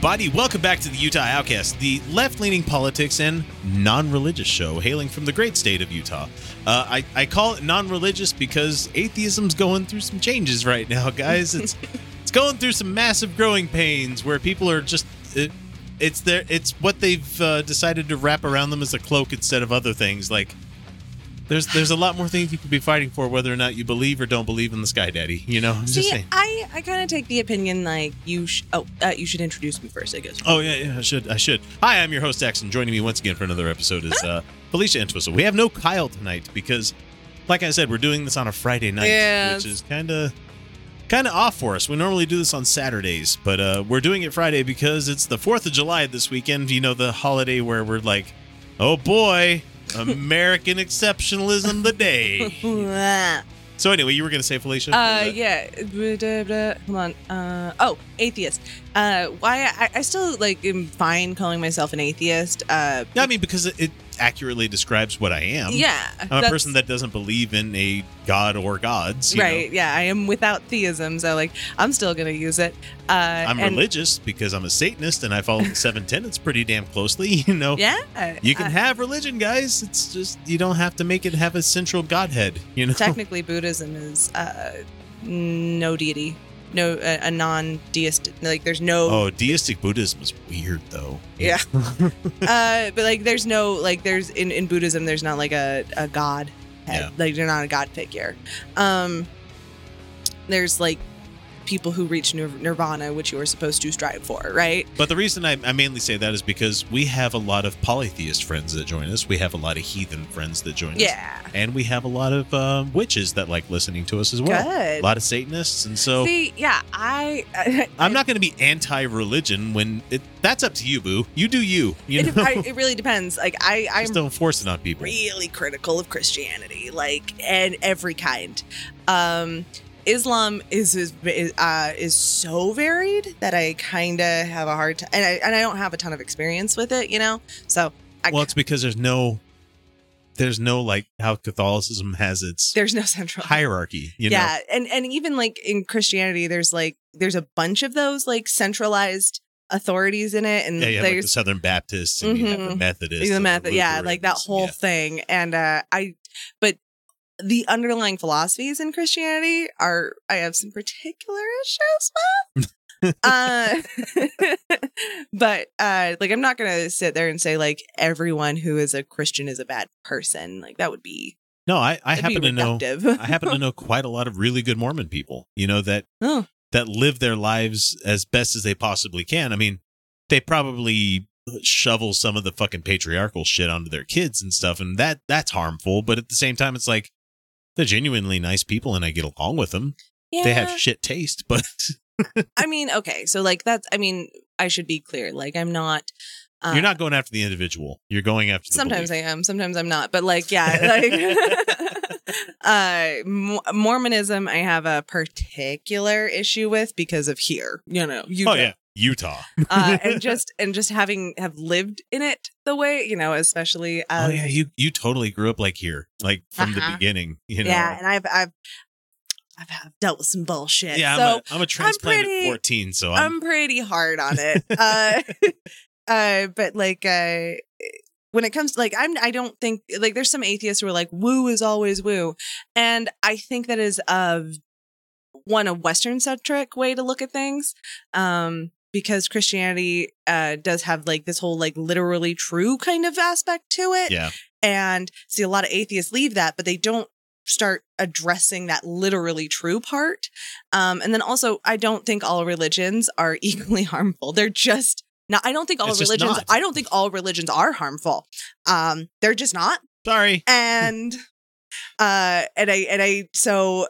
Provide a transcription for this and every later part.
Buddy, welcome back to the Utah Outcast, the left-leaning politics and non-religious show hailing from the great state of Utah. I call it non-religious because atheism's going through some changes right now, guys. It's going through some massive growing pains where people are just it's what they've decided to wrap around them as a cloak instead of other things. Like there's a lot more things you could be fighting for, whether or not you believe or don't believe in the sky daddy. You know, I'm just saying. I kind of take the opinion like you should introduce me first, I guess. Oh yeah, I should. Hi, I'm your host Axon. Joining me once again for another episode is Felicia Entwistle. We have no Kyle tonight because, like I said, we're doing this on a Friday night, which is kind of off for us. We normally do this on Saturdays, but we're doing it Friday because it's the 4th of July this weekend. You know, the holiday where we're like, oh boy. American exceptionalism the day. So anyway, you were going to say, Felicia? Yeah. Come on. Atheist. Why? I still am fine calling myself an atheist. I mean, because it accurately describes what I am. Yeah. I'm a person that doesn't believe in a god or gods. You know? Yeah. I am without theism. So I'm still going to use it. I'm religious because I'm a Satanist and I follow the seven tenets pretty damn closely. You know? Yeah. You can have religion, guys. It's just, you don't have to make it have a central godhead. You know? Technically, Buddhism is no deity. No, a non-deist, there's no... Oh, deistic Buddhism is weird, though. Yeah. But there's no, there's... In Buddhism, there's not, a god head. Yeah. They're not a god figure. There's, people who reach nirvana, which you are supposed to strive for, right? But the reason I mainly say that is because we have a lot of polytheist friends that join us. We have a lot of heathen friends that join us. Yeah. And we have a lot of witches that like listening to us as well. Good. A lot of Satanists. And so... See, yeah, I'm not going to be anti-religion when... That's up to you, boo. You do you. It really depends. I'm just don't force it on people. Really critical of Christianity, and every kind. Islam is so varied that I kind of have a hard time, and I don't have a ton of experience with it, you know. So it's because there's no how Catholicism has its there's no central hierarchy, you know. Yeah, and even in Christianity, there's a bunch of those centralized authorities in it, and there's the Southern Baptists and you have the Methodists, Lutherans, that whole thing, and the underlying philosophies in Christianity I have some particular issues with. But I'm not going to sit there and say everyone who is a Christian is a bad person. That would be. No, I happen to know quite a lot of really good Mormon people, that live their lives as best as they possibly can. I mean, they probably shovel some of the fucking patriarchal shit onto their kids and stuff. And that's harmful. But at the same time, it's they're genuinely nice people and I get along with them. Yeah. They have shit taste, but I mean, okay. So I should be clear. I'm not, you're not going after the individual. You're going after the sometimes belief. I am. Sometimes I'm not. But Mormonism, I have a particular issue with because of here, Utah. Oh yeah. Utah. and just have lived in it the way, especially. You totally grew up here, from the beginning, Yeah, and I've dealt with some bullshit. Yeah, so I'm a transplant at 14, so I'm pretty hard on it. When it comes to I don't think there's some atheists who are woo is always woo, and I think that is a Western centric way to look at things. Because Christianity does have this whole literally true kind of aspect to it. Yeah. And see, a lot of atheists leave that, but they don't start addressing that literally true part. And then also, I don't think all religions are equally harmful. They're just not. I don't think all religions are harmful. They're just not. Sorry. And And I sorry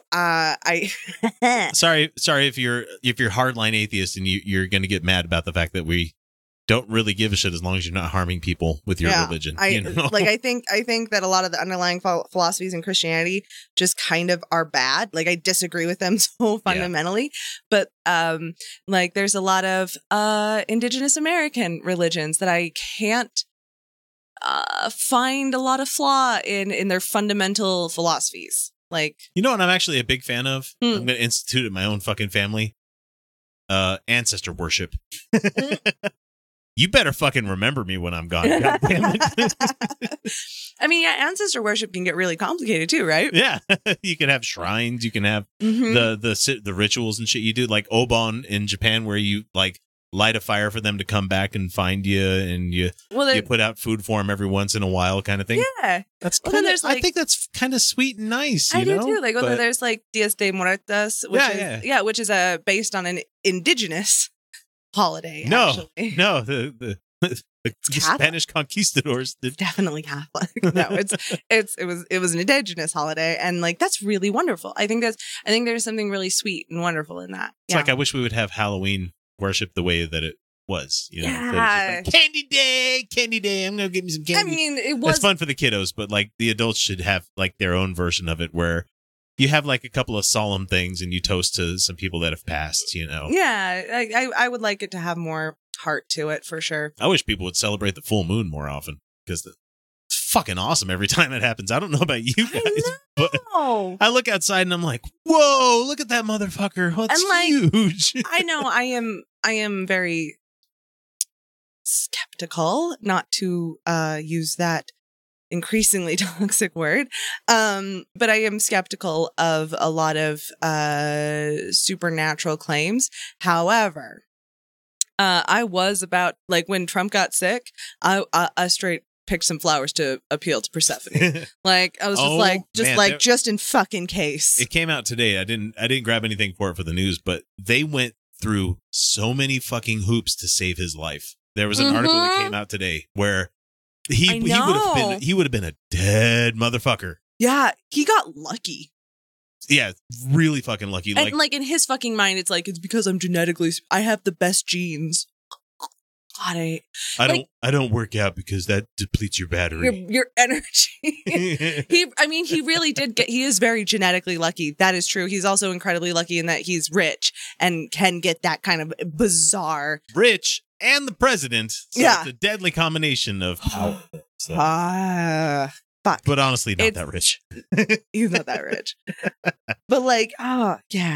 if you're hardline atheist and you're going to get mad about the fact that we don't really give a shit as long as you're not harming people with your religion. I think that a lot of the underlying philosophies in Christianity just kind of are bad. Like, I disagree with them so fundamentally, but like there's a lot of indigenous American religions that I can't find a lot of flaw in their fundamental philosophies. Like, you know what I'm actually a big fan of? I'm going to institute in my own fucking family. Ancestor worship. You better fucking remember me when I'm gone. God damn it. I mean, yeah, ancestor worship can get really complicated too, right? Yeah. You can have shrines. You can have the rituals and shit you do, like Obon in Japan, where you like light a fire for them to come back and find you, and you put out food for them every once in a while, kind of thing. Yeah. That's I think that's kind of sweet and nice. I do too. Like, well, there's like Día de Muertos, which is based on an indigenous holiday. The Spanish conquistadors did. Definitely Catholic. No, it was an indigenous holiday, and like that's really wonderful. I think there's something really sweet and wonderful in that. It's like I wish we would have Halloween worship the way that it was. You know, like, candy day. I'm gonna get me some candy. I mean, it was that's fun for the kiddos, but like the adults should have like their own version of it, where you have like a couple of solemn things and you toast to some people that have passed, you know? Yeah. I would like it to have more heart to it for sure. I wish people would celebrate the full moon more often, because it's fucking awesome every time it happens. I don't know about you guys, but I look outside and I'm like, whoa, look at that motherfucker. That's huge. I know I am very skeptical, not to use that increasingly toxic word, but I am skeptical of a lot of supernatural claims. However, I was about, like, when Trump got sick, I straight picked some flowers to appeal to Persephone. Like, I was just in fucking case. It came out today. I didn't grab anything for it for the news, but they went through so many fucking hoops to save his life. There was an article that came out today where he would have been a dead motherfucker. Yeah, he got lucky. Yeah, really fucking lucky. And like in his fucking mind, it's like, it's because I'm genetically, I have the best genes. God, I don't work out because that depletes your battery, your energy. He really did get. He is very genetically lucky. That is true. He's also incredibly lucky in that he's rich and can get that kind of bizarre rich. And the president. So yeah. It's a deadly combination of power. Fuck. But honestly, not that rich. He's not that rich. But like,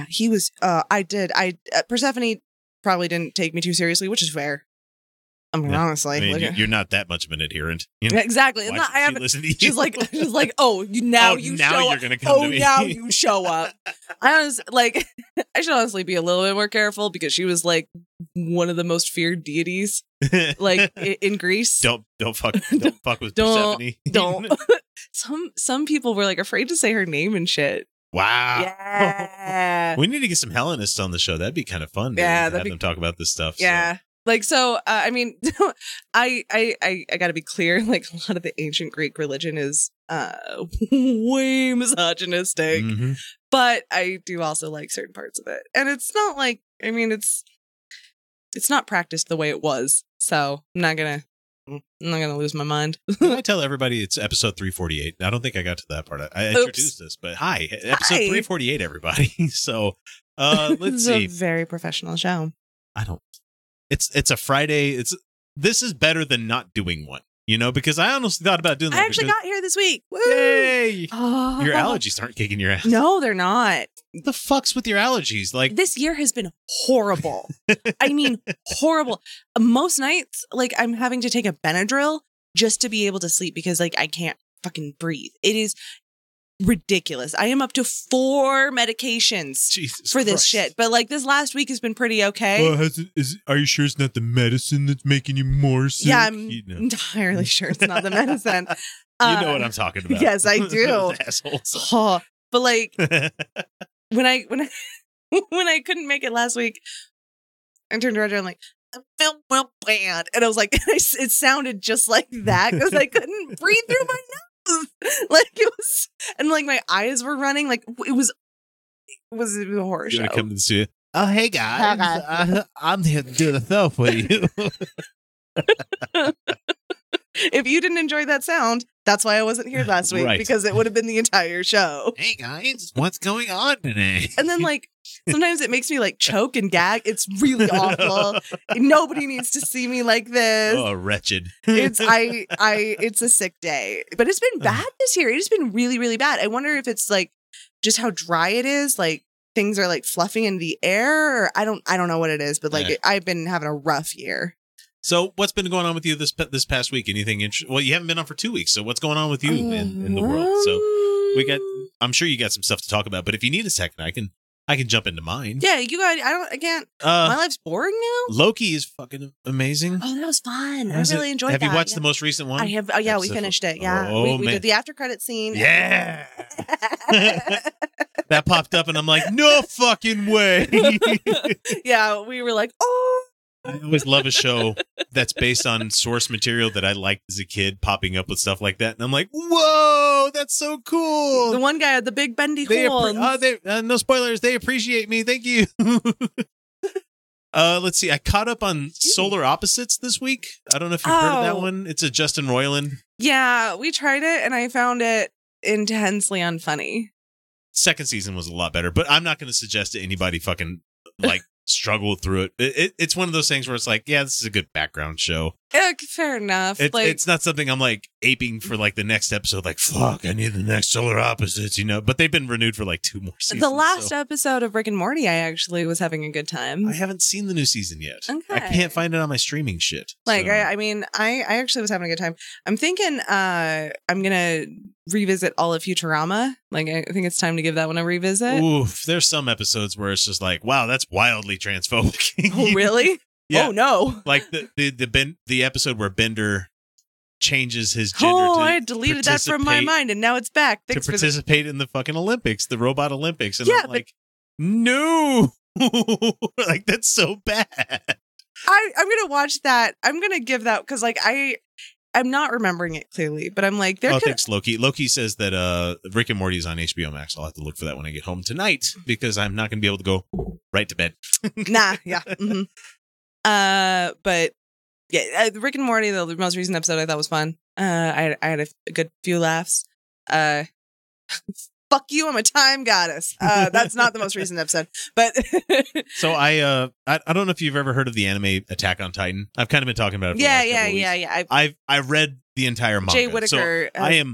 he was, Persephone probably didn't take me too seriously, which is fair. I mean, honestly. I mean, you're not that much of an adherent. You know, exactly. No, I haven't. She's like, now you're going to come to me. Now you show up. I should honestly be a little bit more careful, because she was like one of the most feared deities, like in Greece. Don't fuck with Persephone. Don't. Some people were like afraid to say her name and shit. Wow. Yeah. We need to get some Hellenists on the show. That'd be kind of fun. Yeah, have them talk about this stuff. Yeah. So. Like, so, I mean, I got to be clear, like, a lot of the ancient Greek religion is way misogynistic, but I do also like certain parts of it. And it's not like, I mean, it's not practiced the way it was. So I'm not going to lose my mind. I tell everybody it's episode 348. I don't think I got to that part. I introduced this, but hi, episode 348, everybody. So let's see. It's a very professional show. It's a Friday. This is better than not doing one, you know, because I honestly thought about doing that. I actually got here this week. Woo! Yay! Oh. Your allergies aren't kicking your ass. No, they're not. What the fuck's with your allergies? Like, this year has been horrible. I mean, horrible. Most nights, like, I'm having to take a Benadryl just to be able to sleep, because like I can't fucking breathe. It is ridiculous. I am up to 4 medications for this shit. But like this last week has been pretty okay. Well, are you sure it's not the medicine that's making you more sick? Yeah, I'm entirely sure it's not the medicine. You know what I'm talking about. Yes, I do. Assholes. Oh, but like when I couldn't make it last week, I turned around and I'm like, I felt real bad, and I was like, it sounded just like that because I couldn't breathe through my nose. Like, it was, and like my eyes were running. Like, it was a horror show. Come and see it. Oh, hey guys, I'm here to do the show for you. If you didn't enjoy that sound, that's why I wasn't here last week, right? Because it would have been the entire show. Hey guys, what's going on today? And then like sometimes it makes me like choke and gag. It's really awful. Nobody needs to see me like this. Oh, wretched. It's a sick day. But it's been bad this year. It's been really, really bad. I wonder if it's like just how dry it is, like things are like fluffing in the air, or I don't know what it is, but like I've been having a rough year. So what's been going on with you this past week? Anything interesting? Well, you haven't been on for 2 weeks, so what's going on with you in the world? So I'm sure you got some stuff to talk about, but if you need a second, I can jump into mine. Yeah, you got. I can't. My life's boring now. Loki is fucking amazing. Oh, that was fun. I really enjoyed that. Have you watched the most recent one? I have. Oh yeah, we finished it. Yeah, we did the after credit scene. Yeah. That popped up, and I'm like, no fucking way. Yeah, we were like, oh. I always love a show that's based on source material that I liked as a kid popping up with stuff like that. And I'm like, whoa, that's so cool. The one guy had the big bendy horns. No spoilers. They appreciate me. Thank you. Let's see. I caught up on Solar Opposites this week. I don't know if you've heard of that one. It's a Justin Roiland. Yeah, we tried it and I found it intensely unfunny. Second season was a lot better, but I'm not going to suggest to anybody fucking like... struggle through it. It's one of those things where it's like, yeah, this is a good background show. Fair enough. It's not something I'm like aping for like the next episode, like fuck, I need the next Solar Opposites, you know. But they've been renewed for like two more seasons. The last episode of Rick and Morty, I actually was having a good time. I haven't seen the new season yet. Okay. I can't find it on my streaming shit. Like so. I mean I actually was having a good time. I'm thinking I'm gonna revisit all of Futurama. Like, I think it's time to give that one a revisit. Oof, there's some episodes where it's just like, wow, that's wildly transphobic. Oh, really? Yeah. Oh, no. Like the episode where Bender changes his gender. Oh, I deleted that from my mind, and now it's back. Thanks to participate in the fucking Olympics, the robot Olympics. And yeah, I'm like, no. Like, that's so bad. I'm going to watch that. I'm going to give that, because like I'm not remembering it clearly, but I'm like... thanks, Loki. Loki says that Rick and Morty is on HBO Max. I'll have to look for that when I get home tonight, because I'm not going to be able to go right to bed. Nah, yeah. Mm-hmm. But yeah, Rick and Morty, the most recent episode, I thought was fun. I had a good few laughs. Fuck you, I'm a time goddess. That's not the most recent episode, but... So I don't know if you've ever heard of the anime Attack on Titan. I've kind of been talking about it for the last couple of weeks. I read the entire manga. Jay Whittaker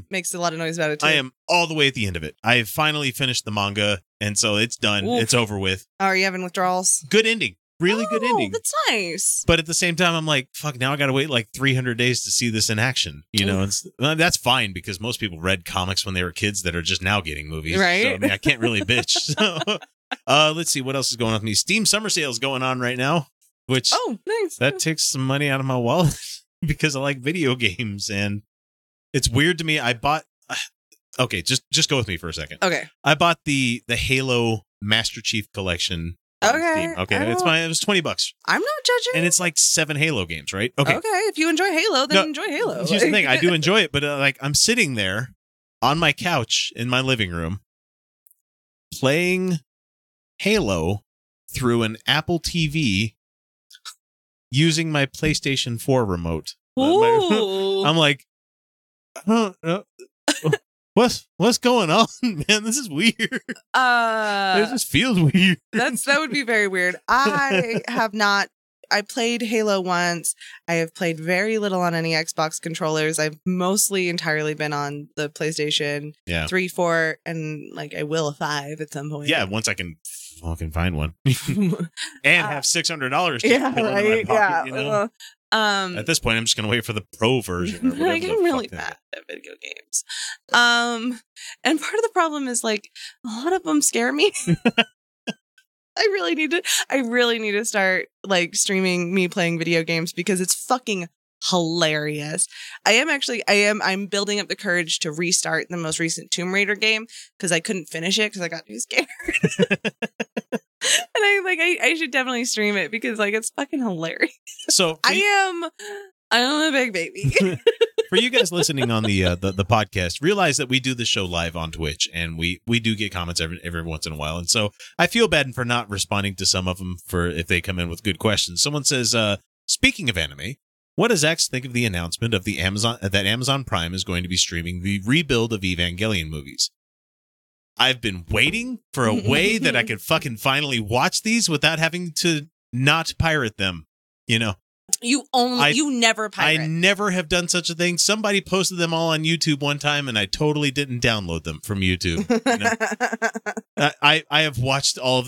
makes a lot of noise about it, too. I am all the way at the end of it. I've finally finished the manga, and so it's done. Oof. It's over with. Oh, are you having withdrawals? Good ending. Really good ending. That's nice. But at the same time, I'm like, fuck, now I got to wait like 300 days to see this in action. You know, that's fine, because most people read comics when they were kids that are just now getting movies. Right. So, I mean, I can't really bitch. So, let's see what else is going on with me. Steam Summer Sale is going on right now, which nice. That takes some money out of my wallet because I like video games. And it's weird to me. I bought. Okay, just go with me for a second. Okay. I bought the Halo Master Chief Collection. Okay. Okay. It was $20. I'm not judging. And it's like 7 Halo games, right? Okay. Okay. If you enjoy Halo, then enjoy Halo. Here's the thing. I do enjoy it, but like I'm sitting there on my couch in my living room playing Halo through an Apple TV using my PlayStation 4 remote. I'm like, What's going on, man? This is weird. It just feels weird. That would be very weird. I played Halo once. I have played very little on any Xbox controllers. I've mostly entirely been on the PlayStation 3, 4, and like I will a 5 at some point. Yeah, once I can fucking find one. And have $600 to put in my pocket, you know? At this point, I'm just going to wait for the pro version. I get really bad at video games. And part of the problem is like a lot of them scare me. I really need to start like streaming me playing video games because it's fucking hilarious. I'm building up the courage to restart the most recent Tomb Raider game because I couldn't finish it because I got too scared. And I should definitely stream it because like it's fucking hilarious. So I am a big baby. For you guys listening on the podcast, realize that we do the show live on Twitch, and we do get comments every once in a while. And so I feel bad for not responding to some of them for if they come in with good questions. Someone says, speaking of anime, what does X think of the announcement of the Amazon Prime is going to be streaming the rebuild of Evangelion movies? I've been waiting for a way that I could fucking finally watch these without having to not pirate them. You know, you never pirate. I never have done such a thing. Somebody posted them all on YouTube one time, and I totally didn't download them from YouTube. You know? I have watched all of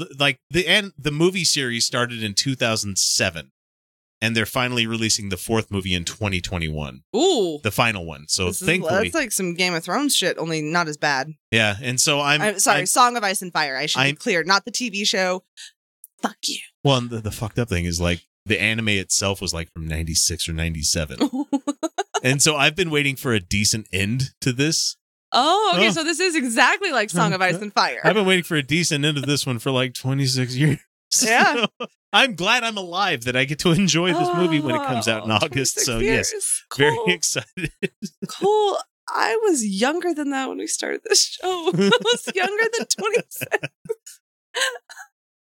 the movie series started in 2007, and they're finally releasing the fourth movie in 2021. Ooh, the final one. So thankfully, that's like some Game of Thrones shit, only not as bad. Yeah, and so I'm sorry, Song of Ice and Fire. I should be clear, not the TV show. Fuck you. Well, and the fucked up thing is like the anime itself was like from 96 or 97. And so I've been waiting for a decent end to this. Oh, okay. Oh. So this is exactly like Song of Ice and Fire. I've been waiting for a decent end to this one for like 26 years. Yeah. So I'm glad I'm alive that I get to enjoy this movie when it comes out in August. So years. Yes, cool. Very excited. Cool. I was younger than that when we started this show. I was younger than 27.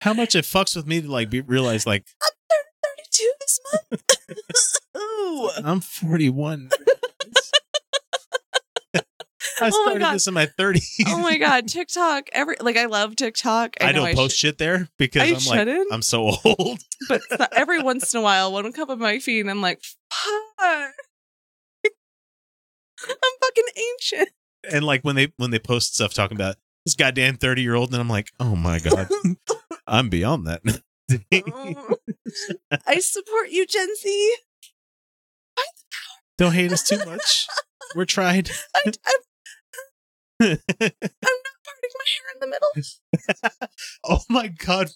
How much it fucks with me to like realize like I'm 32 this month. I'm 41. I started this in my 30s. Oh my god, TikTok! I love TikTok. I don't post shit there because I'm so old. But every once in a while, one will come up my feed, and I'm like, fuck, I'm fucking ancient. And like when they post stuff talking about this goddamn 30-year-old, and I'm like, oh my god. I'm beyond that. I support you, Gen Z. Don't hate us too much. We're tried. I'm not parting my hair in the middle. Oh my god,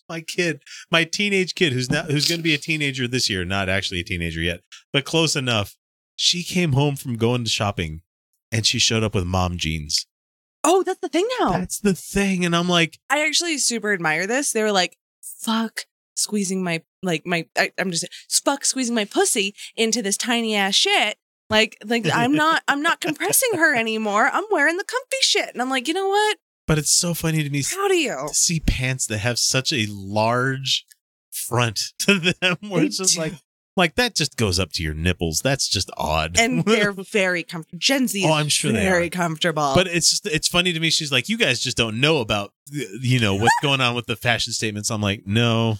my teenage kid, who's going to be a teenager this year, not actually a teenager yet, but close enough. She came home from going to shopping, and she showed up with mom jeans. Oh, that's the thing now. That's the thing. And I'm like, I actually super admire this. They were like, fuck squeezing my, like my, I'm just fuck squeezing my pussy into this tiny ass shit. Like I'm not compressing her anymore. I'm wearing the comfy shit. And I'm like, you know what? But it's so funny to me. How do you see pants that have such a large front to them? Where it's just like that just goes up to your nipples. That's just odd. And they're very comfortable. Gen Z is I'm sure very comfortable. But it's just, it's funny to me. She's like, you guys just don't know about, you know, what's going on with the fashion statements. I'm like, no,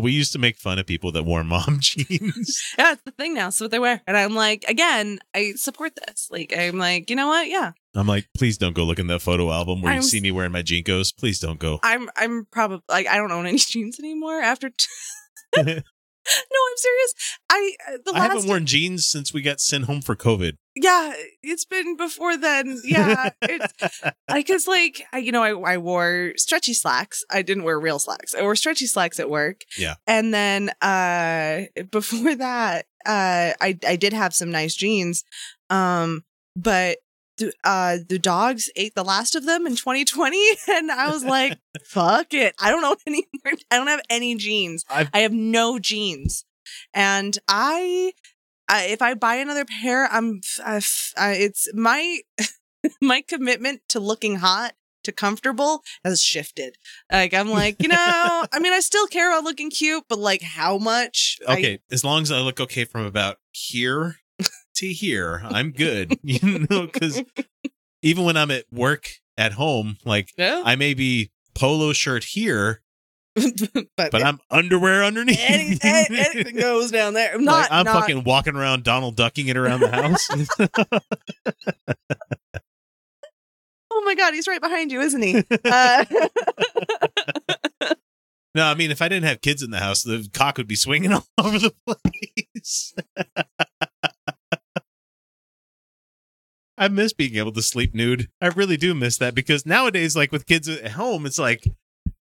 we used to make fun of people that wore mom jeans. Yeah, it's the thing now. It's what they wear. And I'm like, again, I support this. Like, I'm like, you know what? Yeah. I'm like, please don't go look in that photo album where you see me wearing my Jinkos. Please don't go. I'm probably like, I don't own any jeans anymore after. No, I'm serious. I haven't worn jeans since we got sent home for COVID. Yeah, it's been before then. Yeah, because I wore stretchy slacks. I didn't wear real slacks. I wore stretchy slacks at work. Yeah, and then before that, I did have some nice jeans, but. The dogs ate the last of them in 2020, and I was like, fuck it. I don't know any more. I don't have any jeans. I have no jeans. And I if I buy another pair, it's my commitment to looking hot, to comfortable has shifted. Like, I'm like, you know, I mean, I still care about looking cute, but like how much? Okay. As long as I look okay from about here. To here, I'm good, you know, because even when I'm at work at home, like yeah. I may be polo shirt here, but I'm underwear underneath. Anything goes down there. I'm not fucking walking around Donald ducking it around the house. Oh my god, he's right behind you, isn't he? No, I mean, if I didn't have kids in the house, the cock would be swinging all over the place. I miss being able to sleep nude. I really do miss that because nowadays, like with kids at home, it's like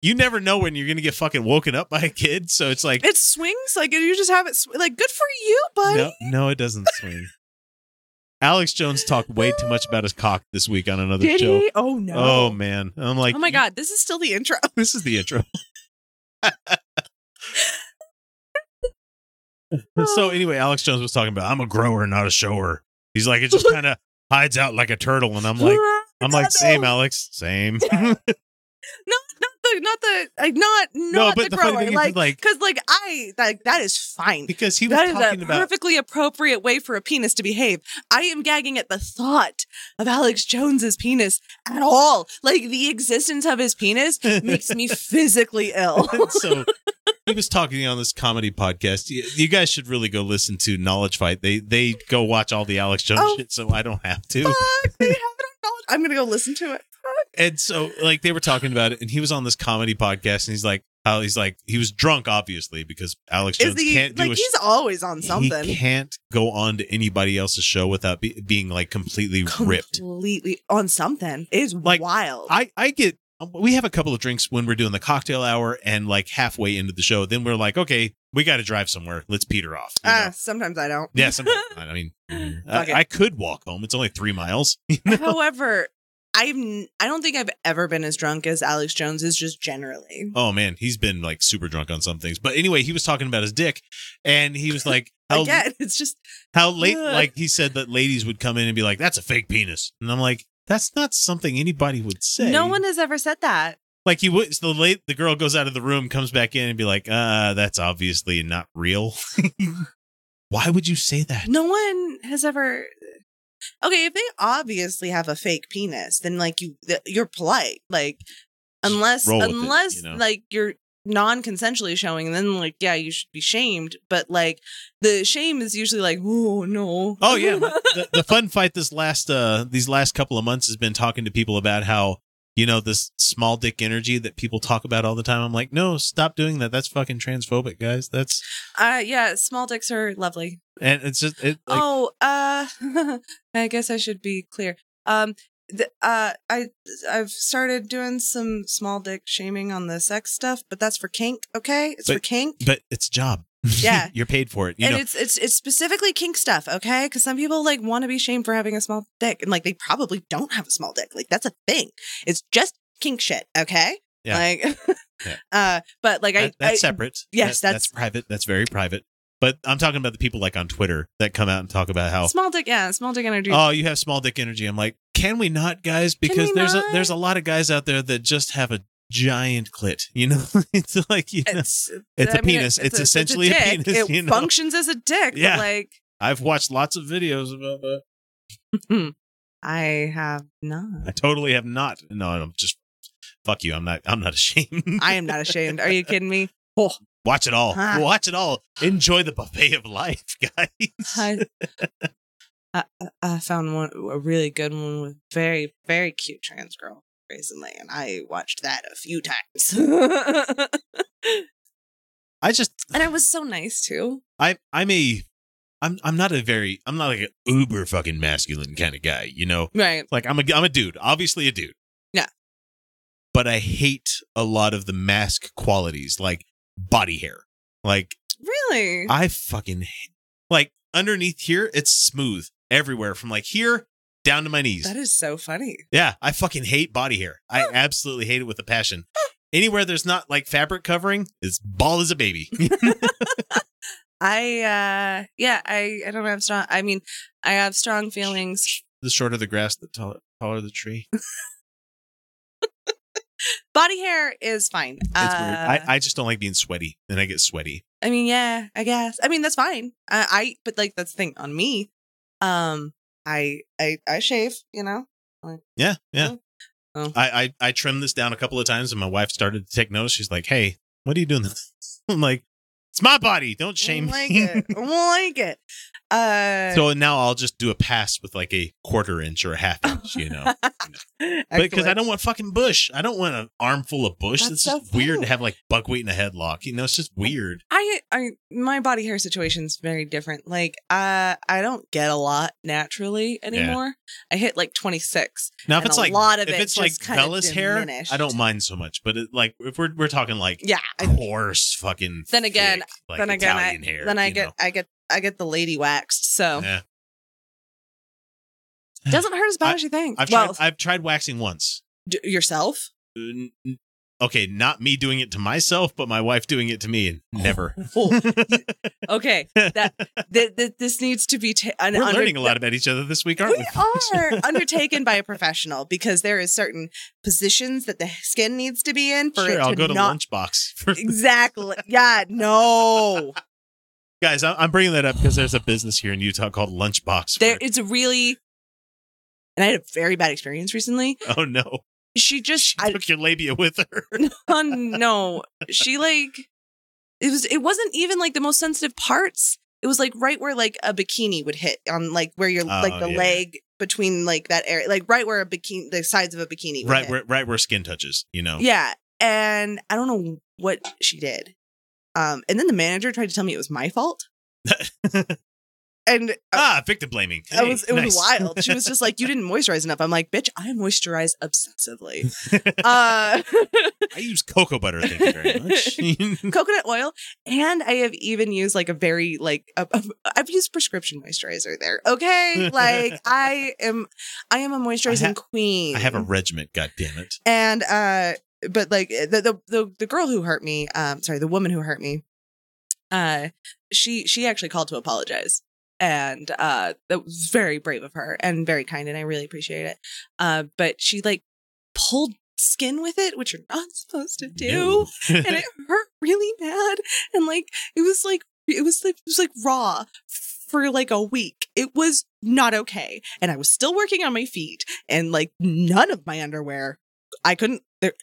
you never know when you're going to get fucking woken up by a kid. So it's like it swings like you just have it like good for you, buddy. No, it doesn't swing. Alex Jones talked way too much about his cock this week on another show. He? Oh, no. Oh, man. I'm like, oh, my God. This is still the intro. This is the intro. So anyway, Alex Jones was talking about I'm a grower, not a shower. He's like, it just kind of hides out like a turtle. And I'm like, same, Alex, same. Not the grower, because that is fine, because he was talking about perfectly appropriate way for a penis to behave. I am gagging at the thought of Alex Jones's penis at all. Like, the existence of his penis makes me physically ill. So he was talking on this comedy podcast. You guys should really go listen to Knowledge Fight. They go watch all the Alex Jones shit, so I don't have to. They have it on Knowledge. I'm gonna go listen to it. And so, like, they were talking about it, and he was on this comedy podcast, and he's like, he was drunk, obviously, because Alex Jones can't do he's always on something. He can't go on to anybody else's show without being like completely ripped on something. It's like, wild. We have a couple of drinks when we're doing the cocktail hour, and like halfway into the show, then we're like, okay, we got to drive somewhere. Let's peter off. Sometimes I don't. Yeah, sometimes I mean, I could walk home. It's only 3 miles. You know? However, I don't think I've ever been as drunk as Alex Jones is, just generally. Oh, man. He's been like super drunk on some things. But anyway, he was talking about his dick, and he was like, he said that ladies would come in and be like, that's a fake penis. And I'm like, that's not something anybody would say. No one has ever said that. Like, he would. So the girl goes out of the room, comes back in and be like, that's obviously not real. Why would you say that? No one has ever. Okay, if they obviously have a fake penis, then like you're polite, like unless it, you know? Like you're non-consensually showing, then like, yeah, you should be shamed. But like the shame is usually like, oh no, oh yeah. the fun fight this these last couple of months has been talking to people about how, you know, this small dick energy that people talk about all the time. I'm like, no, stop doing that. That's fucking transphobic, guys. That's yeah, small dicks are lovely. And it's just I guess I should be clear. I've started doing some small dick shaming on the sex stuff, but that's for kink, okay? It's for kink. But it's a job. Yeah. You're paid for it. You know? It's specifically kink stuff, okay? Because some people like want to be shamed for having a small dick, and like they probably don't have a small dick. Like, that's a thing. It's just kink shit, okay? Yeah. Like but like that's separate. Yes, that's private. That's very private. But I'm talking about the people like on Twitter that come out and talk about how small dick energy. Oh, you have small dick energy. I'm like, can we not, guys? Because there's a lot of guys out there that just have a giant clit. You know, it's like, you know, it's a penis. It's essentially a penis. It functions as a dick. Yeah. Like, I've watched lots of videos about that. I have not. I totally have not. No, I'm just fuck you. I'm not ashamed. I am not ashamed. Are you kidding me? Oh. Watch it all. Huh. Watch it all. Enjoy the buffet of life, guys. I found a really good one with very, very cute trans girl recently, and I watched that a few times. And I was so nice too. I'm not like an uber fucking masculine kind of guy, you know? Right. Like, I'm a dude, obviously a dude. Yeah. But I hate a lot of the mask qualities, like body hair. Like, really? I fucking like underneath here, it's smooth everywhere from like here down to my knees. That is so funny. Yeah, I fucking hate body hair. I absolutely hate it with a passion. Anywhere there's not like fabric covering, it's bald as a baby. I don't have strong. I mean, I have strong feelings. The shorter the grass, the taller the tree. Body hair is fine. It's weird. I just don't like being sweaty, and I get sweaty. I mean, yeah, I guess. I mean, that's fine. But like, that's the thing on me. I shave, you know. Like, yeah. Oh. I trimmed this down a couple of times, and my wife started to take notice. She's like, "Hey, what are you doing?" I'm like, "It's my body. Don't shame me." I don't like it. So now I'll just do a pass with like a 1/4 inch or a 1/2 inch, you know, because I don't want fucking bush. I don't want an armful of bush. That's so just weird to have like buckwheat in a headlock. You know, it's just weird. I my body hair situation's very different. Like, I don't get a lot naturally anymore. Yeah. I hit like 26. Now, if it's like a lot of it's like vellus hair, I don't mind so much. But it, like, if we're talking like coarse fucking then again Italian hair, then I get the lady waxed, so yeah. Doesn't hurt as bad as you think. I've tried waxing once. Yourself? okay, not me doing it to myself, but my wife doing it to me, and never. Okay, this needs to be. We're learning a lot about each other this week, aren't we? We are undertaken by a professional, because there is certain positions that the skin needs to be in for it to I'll go to Lunchbox. Exactly. Yeah. No. Guys, I'm bringing that up because there's a business here in Utah called Lunchbox. And I had a very bad experience recently. Oh no. She took your labia with her. No, she it wasn't even like the most sensitive parts. It was like right where like a bikini would hit on like where you're like the leg between like that area, like right where the sides of a bikini would hit. Right where skin touches, you know? Yeah. And I don't know what she did. And then the manager tried to tell me it was my fault. And victim blaming. Hey, it was wild. She was just like, you didn't moisturize enough. I'm like, bitch, I moisturize obsessively. I use cocoa butter, thank you very much. Coconut oil. And I have even used like a very like I've used prescription moisturizer there. Okay. Like I am a moisturizing queen. I have a regiment, goddammit. And but like the girl who hurt me, the woman who hurt me, she actually called to apologize. And that was very brave of her and very kind, and I really appreciate it. But she like pulled skin with it, which you're not supposed to do, and it hurt really bad. And like it was like raw for like a week. It was not okay, and I was still working on my feet, and like none of my underwear. I couldn't.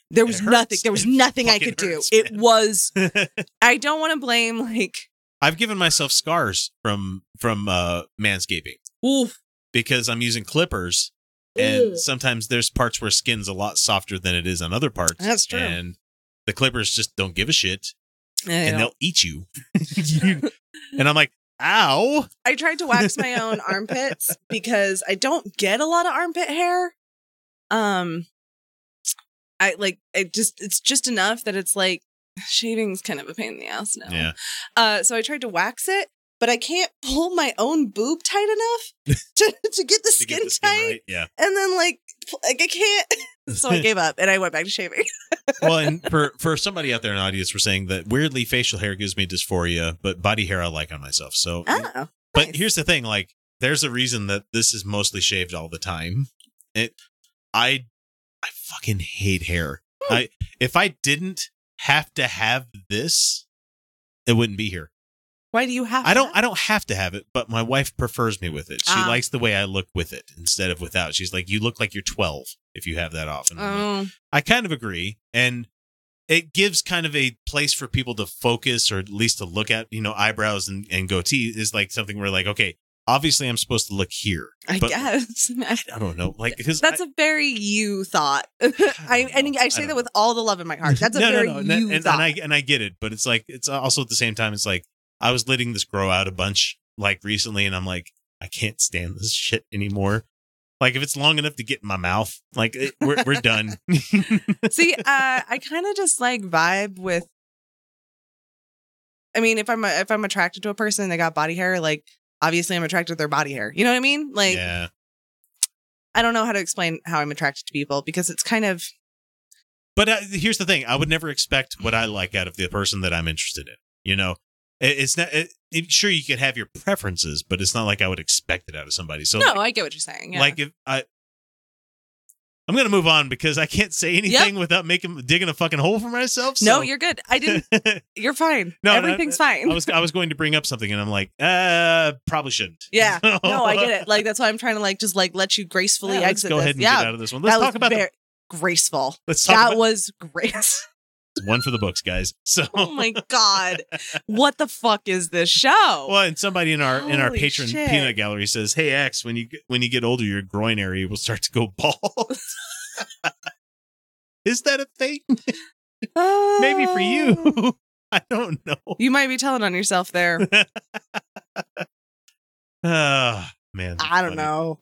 There was nothing. There was nothing I could do. Man. It was. I don't want to blame like. I've given myself scars from manscaping. Oof. Because I'm using clippers, and sometimes there's parts where skin's a lot softer than it is on other parts. That's true. And the clippers just don't give a shit, and they'll eat you. And I'm like, ow! I tried to wax my own armpits because I don't get a lot of armpit hair. It's just enough that it's like. Shaving's kind of a pain in the ass now. Yeah. So I tried to wax it, but I can't pull my own boob tight enough to get the skin tight. Right. Yeah. And then like I can't. So I gave up and I went back to shaving. Well, and for somebody out there in the audience, we're saying that weirdly facial hair gives me dysphoria, but body hair I like on myself. So, but nice. Here's the thing: like, there's a reason that this is mostly shaved all the time. I fucking hate hair. If I didn't. Have to have this, it wouldn't be here. Why do you have to? I don't have to have it, but my wife prefers me with it. She likes the way I look with it instead of without. She's like, you look like you're 12 if you have that off. And I kind of agree. And it gives kind of a place for people to focus, or at least to look at, you know, eyebrows and goatee is like something where like, okay, obviously I'm supposed to look here. I guess. I don't know. Like, that's a very you thought. I say that with all the love in my heart. That's a you thought. And I get it. But it's like, it's also at the same time, it's like, I was letting this grow out a bunch like recently. And I'm like, I can't stand this shit anymore. Like if it's long enough to get in my mouth, like we're done. See, I kind of just like vibe with. I mean, if I'm attracted to a person and they got body hair, like. Obviously, I'm attracted to their body hair. You know what I mean? Like, yeah. I don't know how to explain how I'm attracted to people because it's kind of. But here's the thing. I would never expect what I like out of the person that I'm interested in. You know, it's not sure you could have your preferences, but it's not like I would expect it out of somebody. So no, I get what you're saying. Yeah. Like if I'm going to move on because I can't say anything without digging a fucking hole for myself. So. No, you're good. You're fine. No, everything's fine. I was going to bring up something and I'm like, probably shouldn't. Yeah. No, I get it. Like, that's why I'm trying to like, just like let you gracefully exit. Go ahead and get out of this one. Let's talk about that. Graceful. That was great. One for the books, guys. So. Oh my God. What the fuck is this show? Well, and somebody in our in our patron shit. Peanut gallery says, "Hey, X, when you get older, your groin area will start to go bald." Is that a thing? Maybe for you. I don't know. You might be telling on yourself there. Oh, man. I don't know.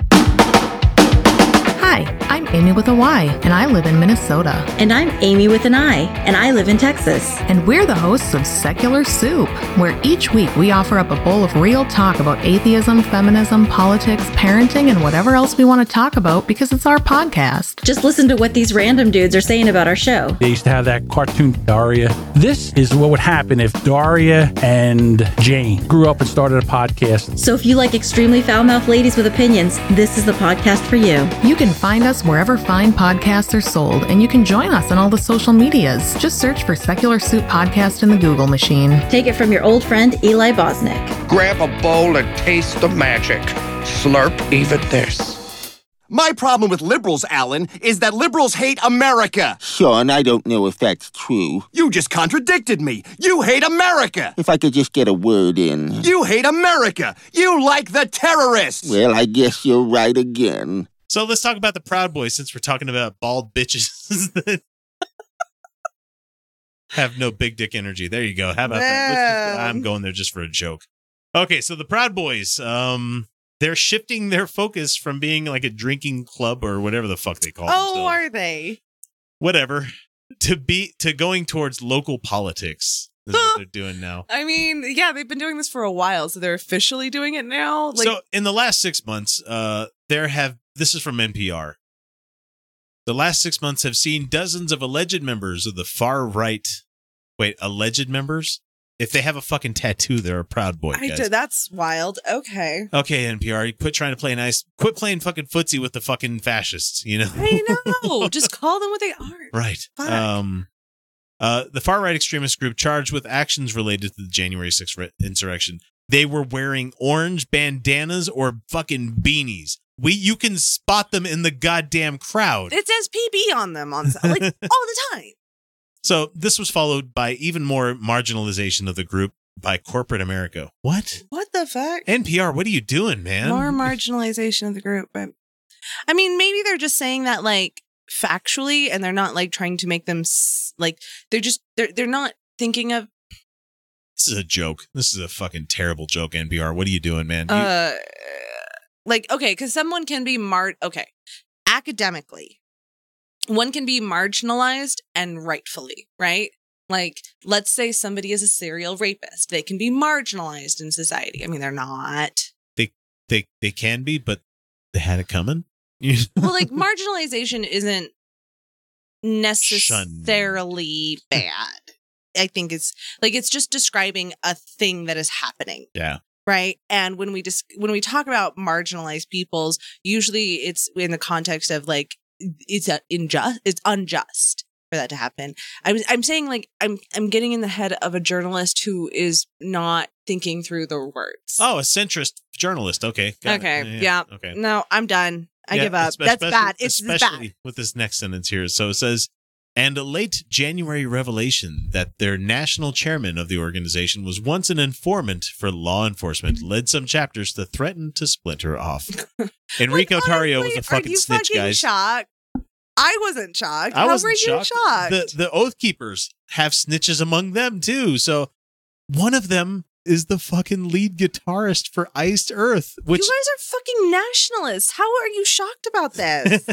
Hi, I'm Amy with a Y, and I live in Minnesota. And I'm Amy with an I, and I live in Texas. And we're the hosts of Secular Soup, where each week we offer up a bowl of real talk about atheism, feminism, politics, parenting, and whatever else we want to talk about because it's our podcast. Just listen to what these random dudes are saying about our show. They used to have that cartoon Daria. This is what would happen if Daria and Jane grew up and started a podcast. So if you like extremely foul-mouthed ladies with opinions, this is the podcast for you. You can find us wherever fine podcasts are sold, and you can join us on all the social medias. Just search for Secular Soup Podcast in the Google machine. Take it from your old friend, Eli Bosnick. Grab a bowl and taste the magic. Slurp even this. My problem with liberals, Alan, is that liberals hate America. Sean, I don't know if that's true. You just contradicted me. You hate America. If I could just get a word in. You hate America. You like the terrorists. Well, I guess you're right again. So let's talk about the Proud Boys, since we're talking about bald bitches that have no big dick energy. There you go. How about that? I'm going there just for a joke. Okay, so the Proud Boys, they're shifting their focus from being like a drinking club or whatever the fuck they call it. Oh, are they? Whatever. To going towards local politics. This is what they're doing now. I mean, yeah, they've been doing this for a while, so they're officially doing it now. Like, so in the last 6 months, this is from NPR. The last 6 months have seen dozens of alleged members of the far right. Wait, alleged members? If they have a fucking tattoo, they're a Proud Boy. That's wild. Okay. Okay, NPR, you quit playing fucking footsie with the fucking fascists. You know. I know. Just call them what they are. Right. Fuck. The far-right extremist group charged with actions related to the January 6th insurrection. They were wearing orange bandanas or fucking beanies. You can spot them in the goddamn crowd. It says PB on them like all the time. So this was followed by even more marginalization of the group by corporate America. What? What the fuck? NPR, what are you doing, man? More marginalization of the group. But I mean, maybe they're just saying that like factually, and they're not like trying to make them like they're not thinking of. This is a joke. This is a fucking terrible joke, NPR. What are you doing, man? Like, okay, because someone can be academically, one can be marginalized and rightfully, right? Like, let's say somebody is a serial rapist. They can be marginalized in society. I mean, they're not. They can be, but they had it coming. Well, like, marginalization isn't necessarily bad. I think it's like, it's just describing a thing that is happening. Yeah. Right. And when we talk about marginalized peoples, usually it's in the context of like it's unjust for that to happen. I'm saying like I'm getting in the head of a journalist who is not thinking through the words. Oh, a centrist journalist. Okay. Got it. Yeah. Okay. No, I'm done. I give up. That's bad. It's especially bad. With this next sentence here. So it says, and a late January revelation that their national chairman of the organization was once an informant for law enforcement led some chapters to threaten to splinter off. Enrico Tarrio was a fucking snitch, guys. Are you fucking shocked? I wasn't shocked. How were you shocked? The Oath Keepers have snitches among them, too. So one of them is the fucking lead guitarist for Iced Earth. Which, you guys are fucking nationalists. How are you shocked about this?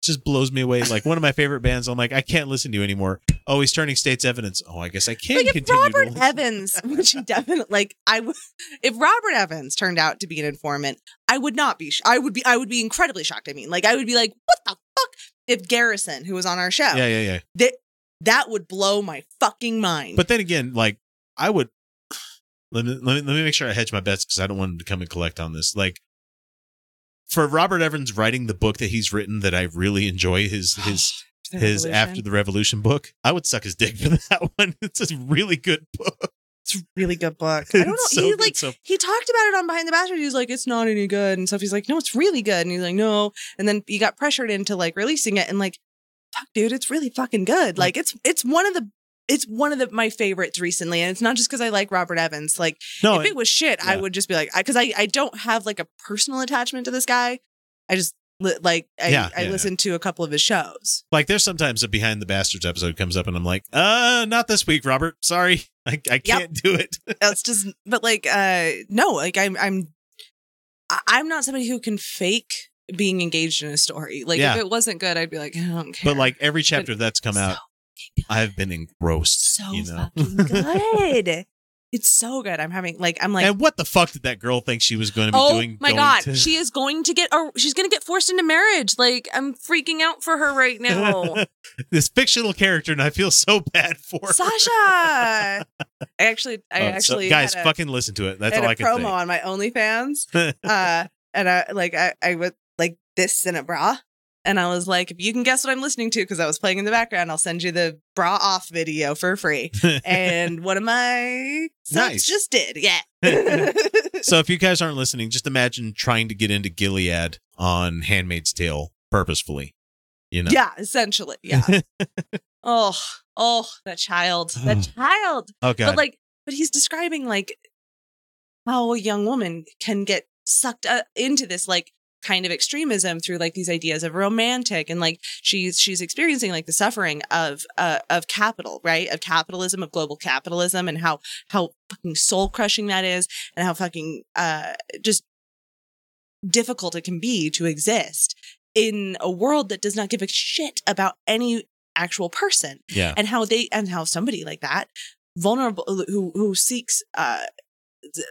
Just blows me away. Like, one of my favorite bands, I'm like, I can't listen to you anymore. Oh, he's turning state's evidence. Oh, I guess I can continue. Robert Evans, which definitely, like, if Robert Evans turned out to be an informant, I would not be, I would be incredibly shocked. I mean, like, I would be like, what the fuck? If Garrison, who was on our show. Yeah. That would blow my fucking mind. But then again, like, I would, Let me make sure I hedge my bets because I don't want him to come and collect on this. Like, for Robert Evans writing the book that he's written that I really enjoy, his After the Revolution book, I would suck his dick for that one. It's a really good book. It's a really good book. I don't know. He talked about it on Behind the Bastards. He was like, it's not any good. And stuff. He's like, no, it's really good. And he's like, no. And then he got pressured into like releasing it. And like, fuck, dude, it's really fucking good. Like, it's one of the my favorites recently, and it's not just because I like Robert Evans. Like, no, if it was shit, yeah. I would just be like, because I don't have like a personal attachment to this guy. I just listened to a couple of his shows. Like, there's sometimes a Behind the Bastards episode comes up, and I'm like, not this week, Robert. Sorry, I can't do it. That's just, but like, no, like I'm not somebody who can fake being engaged in a story. Like, if it wasn't good, I'd be like, I don't care. But like every chapter that's come out, I've been engrossed. So fucking good. It's so good. I'm having like, I'm like, and what the fuck did that girl think she was going to be doing? Oh my God. She is going to get, or she's going to get forced into marriage. Like, I'm freaking out for her right now. This fictional character, and I feel so bad for her. Sasha. I actually, so guys, fucking listen to it. That's all I can say. I had a promo on my OnlyFans. And I was like this in a bra. And I was like, if you can guess what I'm listening to, because I was playing in the background, I'll send you the bra off video for free. And one of my sons just did. Yeah. So if you guys aren't listening, just imagine trying to get into Gilead on Handmaid's Tale purposefully. You know? Yeah, essentially. Yeah. oh, that child. That child. Oh, God. But he's describing like how a young woman can get sucked into this, like, kind of extremism through like these ideas of romantic, and like she's experiencing like the suffering of capital, right? Of capitalism, of global capitalism, and how fucking soul crushing that is, and how fucking just difficult it can be to exist in a world that does not give a shit about any actual person. Yeah. And how somebody like that, vulnerable, who seeks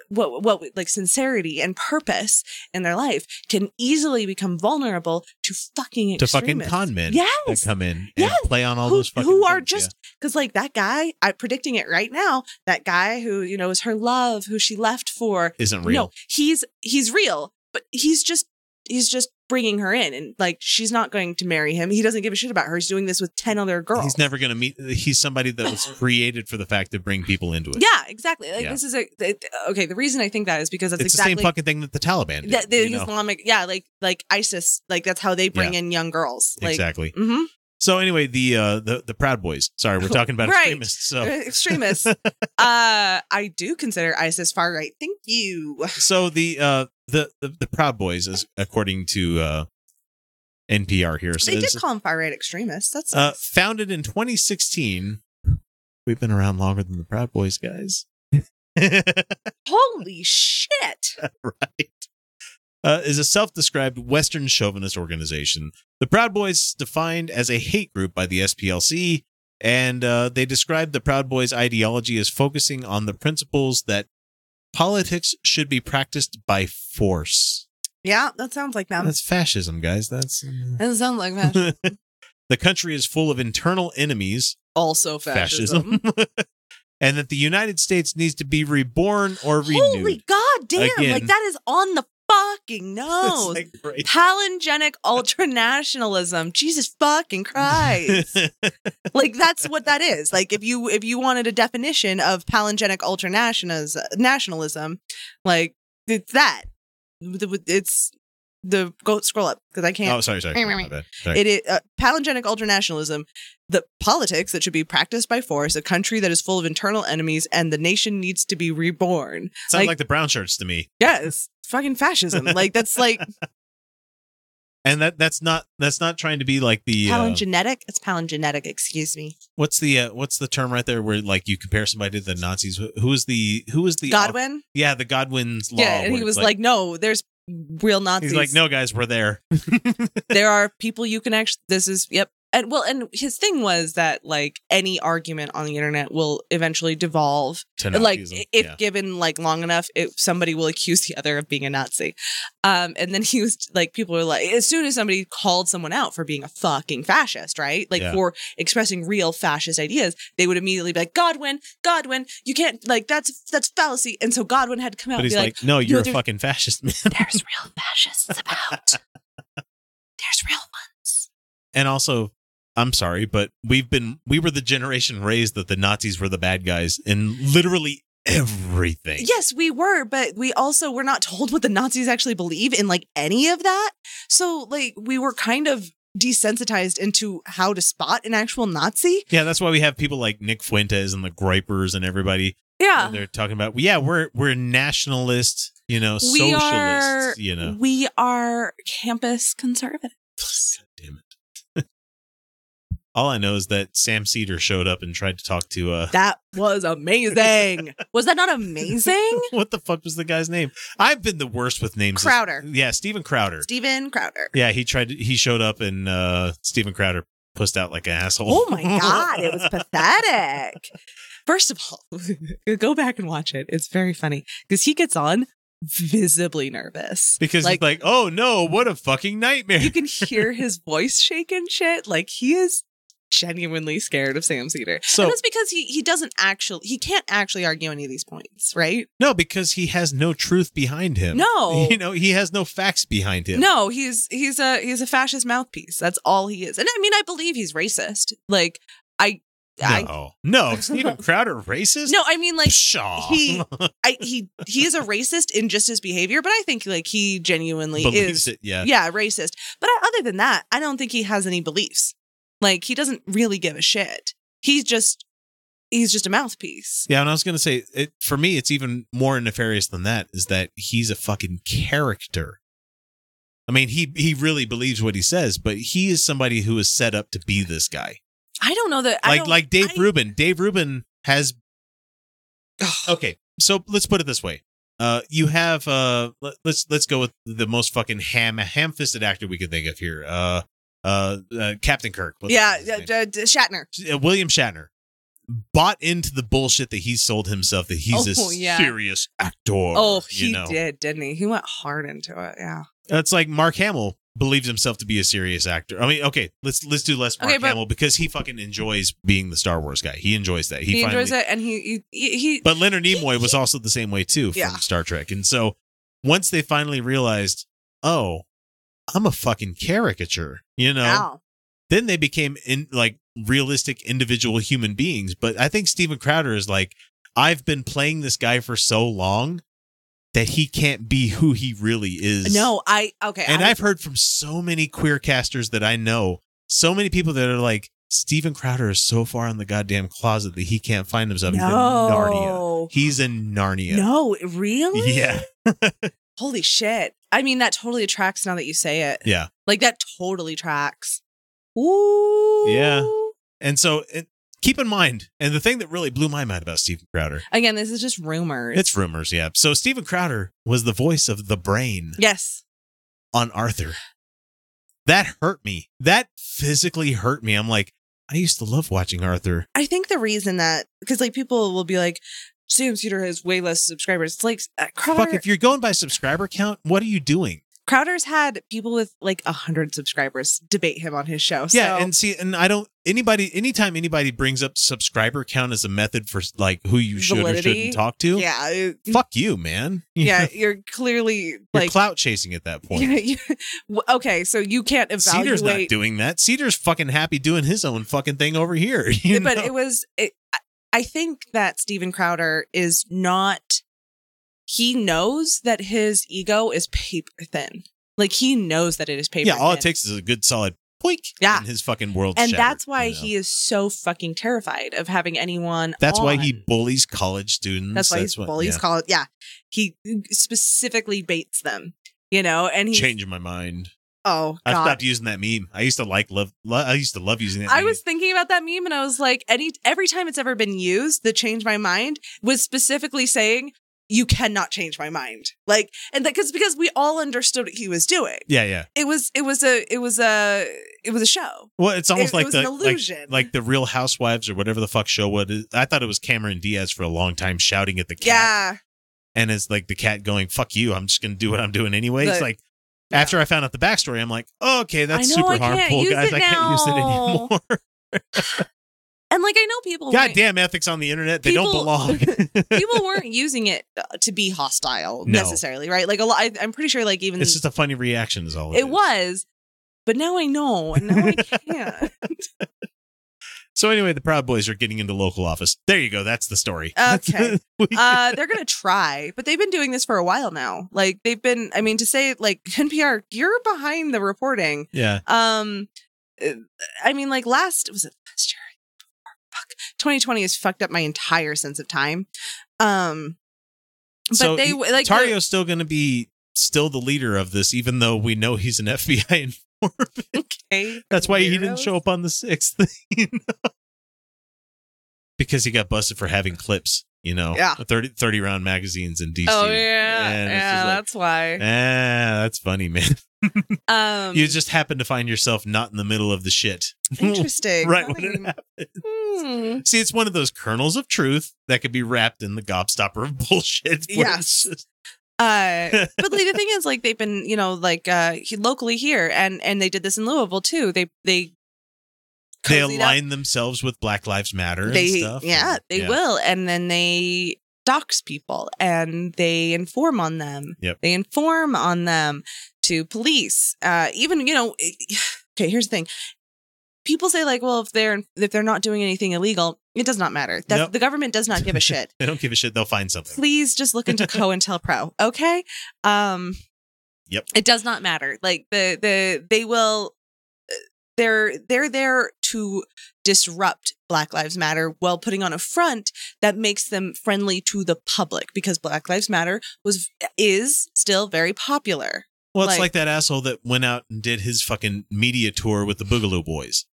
what like sincerity and purpose in their life, can easily become vulnerable to fucking extremists. To fucking con men that come in and play on all those fucking who are things, just because like that guy, I'm predicting it right now, that guy who, you know, is her love, who she left for, isn't real. No, he's real, but he's just bringing her in, and like she's not going to marry him. He doesn't give a shit about her. He's doing this with 10 other girls. He's never going to meet. He's somebody that was created for the fact to bring people into it. Yeah, exactly. Like this is okay. The reason I think that is because it's exactly the same fucking thing that the Taliban did. The Islamic, like ISIS, like that's how they bring in young girls. Like, exactly. Mm-hmm. So anyway, the Proud Boys. Sorry, we're talking about extremists. So. Extremists. I do consider ISIS far right. Thank you. So the Proud Boys, is according to NPR here, says, they did call them far right extremists. That's nice. Founded in 2016. We've been around longer than the Proud Boys, guys. Holy shit! Right. Is a self-described Western chauvinist organization. The Proud Boys, defined as a hate group by the SPLC, and they describe the Proud Boys ideology as focusing on the principles that politics should be practiced by force. Yeah, that sounds like them. That's fascism, guys. That sounds like fascism. The country is full of internal enemies. Also fascism. And that the United States needs to be reborn or renewed. Holy goddamn! Again. Like that is on the fucking no, like palingenic ultranationalism. Jesus fucking Christ. Like that's what that is. Like if you wanted a definition of palingenic ultranationalism, like it's that. It's the go scroll up because I can't. Oh, sorry. My bad. Sorry. It is palingenic ultranationalism, the politics that should be practiced by force, a country that is full of internal enemies, and the nation needs to be reborn. Sounds like the brown shirts to me. Yes. Fucking fascism, like that's like, and that's not trying to be like the palingenetic. It's palingenetic. Excuse me. What's the term right there where like you compare somebody to the Nazis? Who was the Godwin? The Godwin's law. Yeah, and he was like, no, there's real Nazis. He's like, no, guys, we're there. There are people you can actually. This is yep. And well, and his thing was that like any argument on the internet will eventually devolve to Nazism. Like if given like long enough, somebody will accuse the other of being a Nazi. And then he was like, people were like, as soon as somebody called someone out for being a fucking fascist, right? Like for expressing real fascist ideas, they would immediately be like, Godwin, you can't, like that's fallacy. And so Godwin had to come out. But he's and be like, no, you're a fucking fascist, man. There's real fascists about. There's real ones. And also. I'm sorry, but we were the generation raised that the Nazis were the bad guys in literally everything. Yes, we were, but we also were not told what the Nazis actually believe in, like any of that. So, like, we were kind of desensitized into how to spot an actual Nazi. Yeah, that's why we have people like Nick Fuentes and the Gripers and everybody. Yeah, they're talking about. Yeah, we're nationalists, you know, socialists. You know, we are campus conservatives. God damn it. All I know is that Sam Seder showed up and tried to talk to... That was amazing. Was that not amazing? What the fuck was the guy's name? I've been the worst with names. Crowder. Yeah, Stephen Crowder. Stephen Crowder. Yeah, he showed up and Stephen Crowder pussed out like an asshole. Oh my God, it was pathetic. First of all, go back and watch it. It's very funny because he gets on visibly nervous because he's like, oh no, what a fucking nightmare. You can hear his voice shake and shit. Like he is genuinely scared of Sam Seder. So, and that's because he can't actually argue any of these points, right? No, because he has no truth behind him. No. He has no facts behind him. No, he's a fascist mouthpiece. That's all he is. And I mean, I believe he's racist. Like No, Stephen Crowder racist? No, I mean, like, Pshaw. He is a racist in just his behavior, but I think, like, he genuinely believes it, yeah. Yeah, racist. But other than that, I don't think he has any beliefs. Like, he doesn't really give a shit. He's just a mouthpiece. Yeah, and I was going to say, for me, it's even more nefarious than that, is that he's a fucking character. I mean, he really believes what he says, but he is somebody who is set up to be this guy. I don't know that. Like Dave Rubin. Dave Rubin has. Okay, so let's put it this way. You have let's go with the most fucking ham-fisted actor we could think of here. Captain Kirk. Yeah, Shatner. William Shatner bought into the bullshit that he sold himself that he's serious actor. Oh, he did, didn't he? He went hard into it. Yeah, it's like Mark Hamill believes himself to be a serious actor. I mean, okay, let's do less Mark Hamill because he fucking enjoys being the Star Wars guy. He enjoys that. He enjoys it, and he. But Leonard Nimoy was also the same way too from Star Trek, and so once they finally realized, oh, I'm a fucking caricature, wow. Then they became realistic individual human beings. But I think Steven Crowder is like, I've been playing this guy for so long that he can't be who he really is. No, And I've heard from so many queer casters that I know, so many people that are like, Steven Crowder is so far in the goddamn closet that he can't find himself. No. He's in Narnia. No, really? Yeah. Holy shit. I mean, that totally tracks now that you say it. Yeah. Like, that totally tracks. Ooh. Yeah. And so... keep in mind, and the thing that really blew my mind about Stephen Crowder. Again, this is just rumors. It's rumors, yeah. So Stephen Crowder was the voice of the brain. Yes. On Arthur. That hurt me. That physically hurt me. I'm like, I used to love watching Arthur. I think the reason that, because people will be like, Sam Seder has way less subscribers. It's like, Crowder. Fuck, if you're going by subscriber count, what are you doing? Crowder's had people with 100 subscribers debate him on his show. So. Yeah, anytime anybody brings up subscriber count as a method for who you should validity. Or shouldn't talk to. Yeah. Fuck you, man. Yeah, you're clearly you're clout chasing at that point. Okay, so you can't evaluate. Cedar's not doing that. Cedar's fucking happy doing his own fucking thing over here. But I think that Steven Crowder is not. He knows that his ego is paper thin. He knows that it is paper thin. Yeah, all it takes is a good solid poink. Yeah. And his fucking world shattered. And that's why he is so fucking terrified of having anyone That's on. Why he bullies college students. That's why he bullies college. Yeah. He specifically baits them, and he... Changing my mind. Oh, God. I stopped using that meme. I used to love using that meme. I was thinking about that meme and I was like, every time it's ever been used, the change my mind was specifically saying, you cannot change my mind. Because we all understood what he was doing. Yeah, yeah. It was a show. Well, it's almost an illusion. Like the Real Housewives or whatever the fuck show was. I thought it was Cameron Diaz for a long time shouting at the cat. Yeah. And it's like the cat going, fuck you, I'm just going to do what I'm doing anyway. It's like, yeah. After I found out the backstory, I'm like, oh, okay, that's super harmful, guys. I can't use it anymore. And I know people... Goddamn ethics on the internet. They don't belong. People weren't using it to be hostile necessarily, right? I'm pretty sure even... It's just a funny reaction is all it is. It was, but now I know, and now I can't. So anyway, the Proud Boys are getting into local office. There you go. That's the story. Okay. They're going to try, but they've been doing this for a while now. To say, NPR, you're behind the reporting. Yeah. Was it last year? 2020 has fucked up my entire sense of time. So Tario's still going to be the leader of this, even though we know he's an FBI Mormon. Okay. That's why he didn't show up on the 6th. You know? Because he got busted for having clips, you know, 30-round magazines in DC. Oh, yeah. And that's why. That's funny, man. You just happen to find yourself not in the middle of the shit. Interesting. Right when it happens. See, it's one of those kernels of truth that could be wrapped in the gobstopper of bullshit. Yes. But like, the thing is, like, they've been, you know, like locally here, and they did this in Louisville too. They align themselves with Black Lives Matter and stuff. Yeah, they will. And then they dox people and they inform on them. Yep. They inform on them to police. Even, you know, okay, here's the thing. People say, like, well, if they're not doing anything illegal, it does not matter. Nope. The government does not give a shit. They don't give a shit. They'll find something. Please just look into COINTELPRO. Okay. Yep. It does not matter. Like they will. They're there to disrupt Black Lives Matter while putting on a front that makes them friendly to the public, because Black Lives Matter is still very popular. Well, it's like that asshole that went out and did his fucking media tour with the Boogaloo Boys.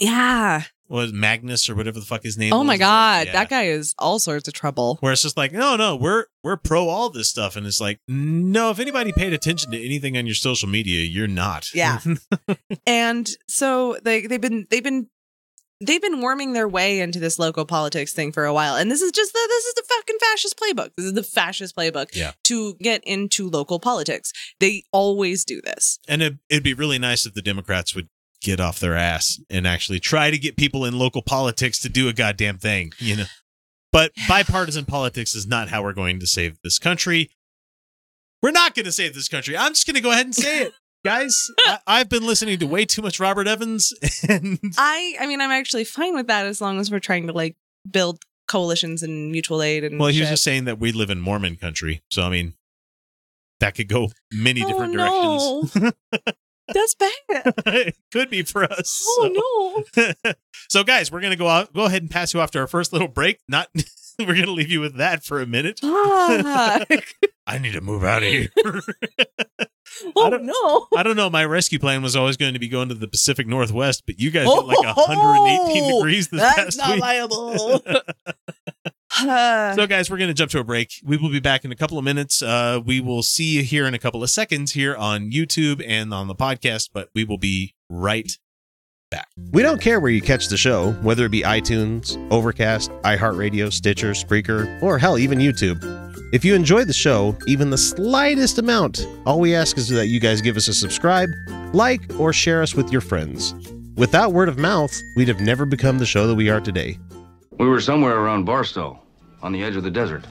Yeah. Was Magnus or whatever the fuck his name was. Oh my God. Yeah. That guy is all sorts of trouble. Where it's just like, no, we're pro all this stuff. And it's like, no, if anybody paid attention to anything on your social media, you're not. Yeah. And so they've been worming their way into this local politics thing for a while. And this is just this is the fucking fascist playbook. This is the fascist playbook to get into local politics. They always do this. And it'd be really nice if the Democrats would get off their ass and actually try to get people in local politics to do a goddamn thing, you know. But bipartisan politics is not how we're going to save this country. We're not going to save this country. I'm just going to go ahead and say it. Guys, I've been listening to way too much Robert Evans, and I mean, I'm actually fine with that as long as we're trying to, like, build coalitions and mutual aid and Well, he was just saying that we live in Mormon country. So, I mean, that could go many different directions. That's bad. It could be for us. Oh, so. No. So, guys, we're going to go ahead and pass you off to our first little break. Not we're going to leave you with that for a minute. I need to move out of here. Oh, I don't know. My rescue plan was always going to be going to the Pacific Northwest, but you guys hit like 118 degrees this past week. That's not liable. So, guys, we're going to jump to a break. We will be back in a couple of minutes. We will see you here in a couple of seconds here on YouTube and on the podcast, but we will be right back. We don't care where you catch the show, whether it be iTunes, Overcast, iHeartRadio, Stitcher, Spreaker, or hell, even YouTube. If you enjoy the show, even the slightest amount, all we ask is that you guys give us a subscribe, like, or share us with your friends. Without word of mouth, we'd have never become the show that we are today. We were somewhere around Barstow, on the edge of the desert,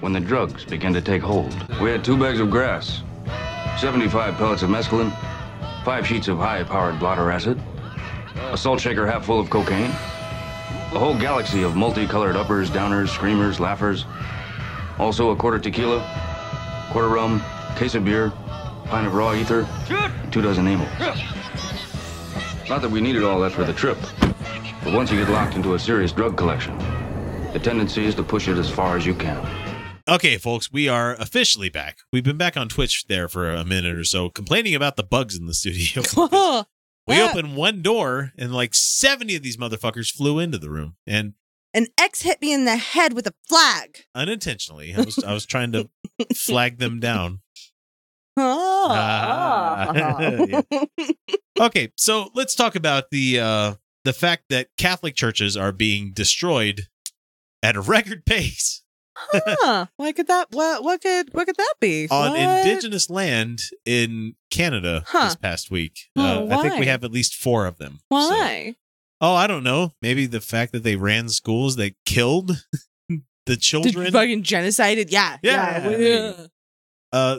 when the drugs began to take hold. We had 2 bags of grass, 75 pellets of mescaline, 5 sheets of high-powered blotter acid, a salt shaker half full of cocaine, a whole galaxy of multicolored uppers, downers, screamers, laughers, also a quarter tequila, quarter rum, case of beer, pint of raw ether, 2 dozen Amyls. Not that we needed all that for the trip, but once you get locked into a serious drug collection, the tendency is to push it as far as you can. Okay, folks, we are officially back. We've been back on Twitch there for a minute or so, complaining about the bugs in the studio. We opened one door, and like 70 of these motherfuckers flew into the room. And an ex hit me in the head with a flag. Unintentionally. I was trying to flag them down. Yeah. Okay, so let's talk about the fact that Catholic churches are being destroyed at a record pace. Why could that? What could that be? On indigenous land in Canada this past week. I think we have at least 4 of them. Why? So. Oh, I don't know. Maybe the fact that they ran schools, they killed the children. Did fucking genocided. Yeah.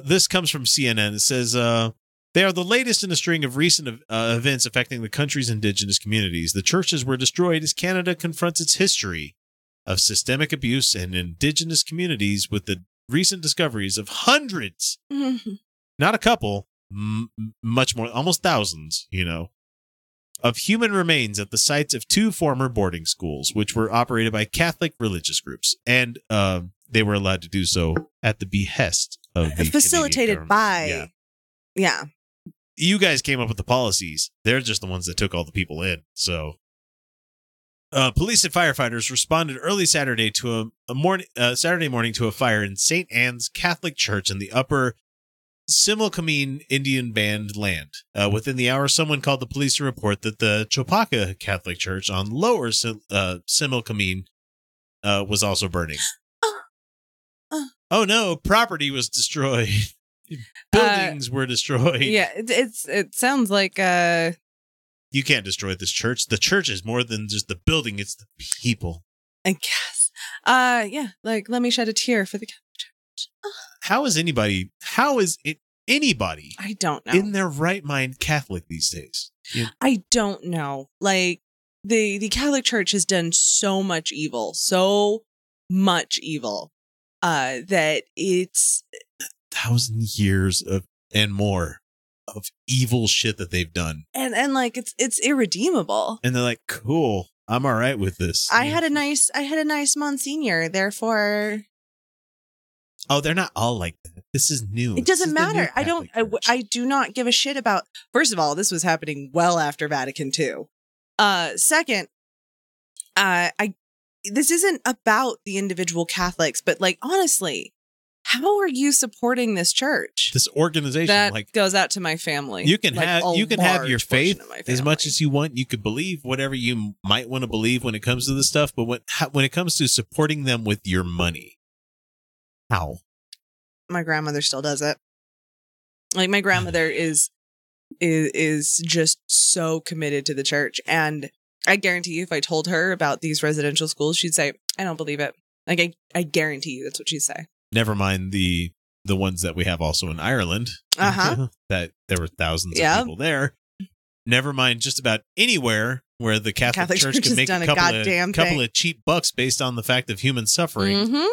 This comes from CNN. It says, they are the latest in a string of recent events affecting the country's indigenous communities. The churches were destroyed as Canada confronts its history of systemic abuse in indigenous communities with the recent discoveries of hundreds, not a couple, much more, almost thousands, you know, of human remains at the sites of 2 former boarding schools, which were operated by Catholic religious groups. And they were allowed to do so at the behest of the Canadian government. Facilitated by. Yeah. you guys came up with the policies. They're just the ones that took all the people in. So police and firefighters responded early Saturday to a Saturday morning to a fire in St. Anne's Catholic Church in the upper Similkameen Indian Band land. Within the hour, someone called the police to report that the Chopaka Catholic Church on lower Similkameen was also burning. Oh no, property was destroyed. Buildings were destroyed. Yeah, it sounds like you can't destroy this church. The church is more than just the building, it's the people, I guess. Yeah, like let me shed a tear for the church. How is anybody I don't know, in their right mind Catholic these days? Yeah. I don't know. Like the Catholic Church has done so much evil. That it's a 1,000 years of and more of evil shit that they've done, and like it's irredeemable. And they're like, cool, I'm all right with this. I had a nice Monsignor, therefore. Oh, they're not all like that. This is new. It doesn't matter. I do not give a shit about. First of all, this was happening well after Vatican II. Second, this isn't about the individual Catholics, but like, honestly, how are you supporting this church? This organization that like goes out to my family. You can have your faith as much as you want. You could believe whatever you might want to believe when it comes to this stuff. But when it comes to supporting them with your money, how? My grandmother still does it. Like my grandmother is just so committed to the church. And I guarantee you if I told her about these residential schools, she'd say, I don't believe it. Like, I guarantee you that's what she'd say. Never mind the ones that we have also in Ireland. Uh-huh. That there were thousands of people there. Never mind just about anywhere where the Catholic Church could make a couple of cheap bucks based on the fact of human suffering. Mm-hmm.